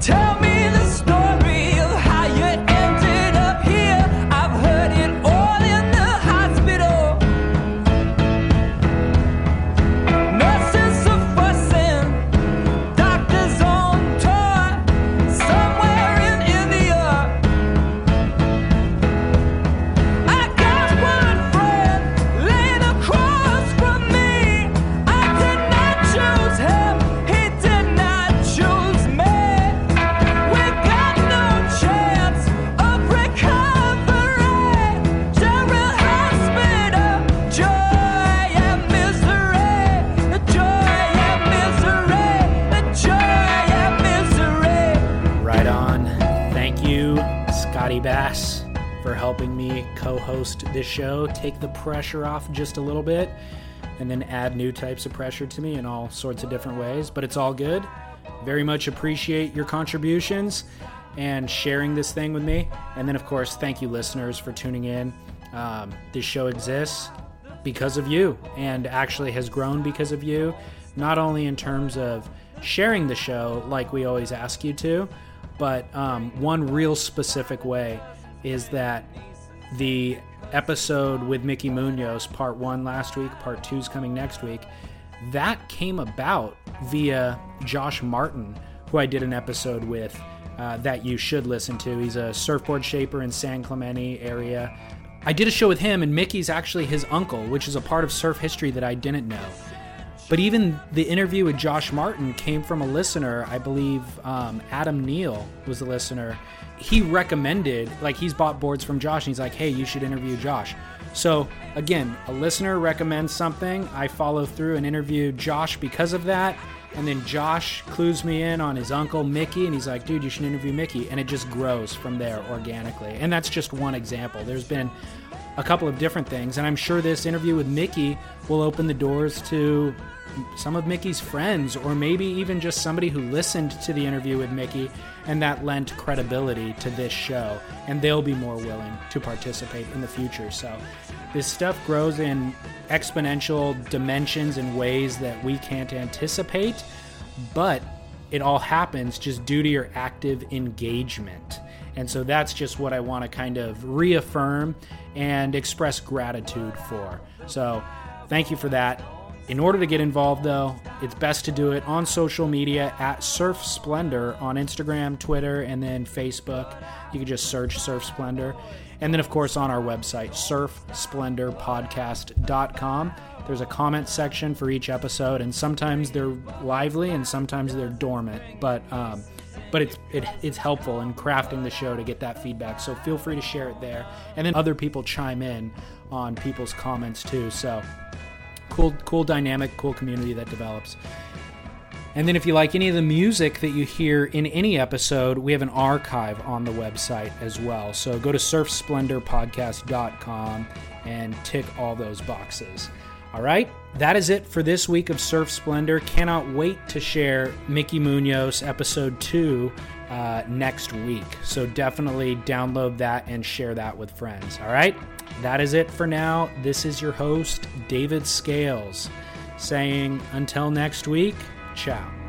Tell me the story of how you ended up here. I've heard it all. Bass for helping me co-host this show, take the pressure off just a little bit, and then add new types of pressure to me in all sorts of different ways, but it's all good. Very much appreciate your contributions and sharing this thing with me. And then, of course, thank you, listeners, for tuning in. Um, this show exists because of you and actually has grown because of you, not only in terms of sharing the show like we always ask you to, But um, one real specific way is that the episode with Mickey Muñoz, part one last week, part two is coming next week, that came about via Josh Martin, who I did an episode with uh, that you should listen to. He's a surfboard shaper in San Clemente area. I did a show with him, and Mickey's actually his uncle, which is a part of surf history that I didn't know. But even the interview with Josh Martin came from a listener. I believe um, Adam Neal was the listener. He recommended, like he's bought boards from Josh, and he's like, hey, you should interview Josh. So again, a listener recommends something. I follow through and interview Josh because of that. And then Josh clues me in on his uncle, Mickey, and he's like, dude, you should interview Mickey. And it just grows from there organically. And that's just one example. There's been a couple of different things. And I'm sure this interview with Mickey will open the doors to some of Mickey's friends, or maybe even just somebody who listened to the interview with Mickey, and that lent credibility to this show, and they'll be more willing to participate in the future. So this stuff grows in exponential dimensions and ways that we can't anticipate, but it all happens just due to your active engagement. And so that's just what I want to kind of reaffirm and express gratitude for. So thank you for that. In order to get involved, though, it's best to do it on social media at Surf Splendor on Instagram, Twitter, and then Facebook. You can just search Surf Splendor. And then, of course, on our website, surf splendor podcast dot com. There's a comment section for each episode, and sometimes they're lively and sometimes they're dormant. But um, but it's, it, it's helpful in crafting the show to get that feedback. So feel free to share it there. And then other people chime in on people's comments, too. So... Cool, cool dynamic, cool community that develops. And then if you like any of the music that you hear in any episode, we have an archive on the website as well. So go to surf splendor podcast dot com and tick all those boxes. All right, that is it for this week of Surf Splendor. Cannot wait to share Mickey Muñoz episode two uh, next week. So definitely download that and share that with friends. All right, that is it for now. This is your host, David Scales, saying until next week, ciao.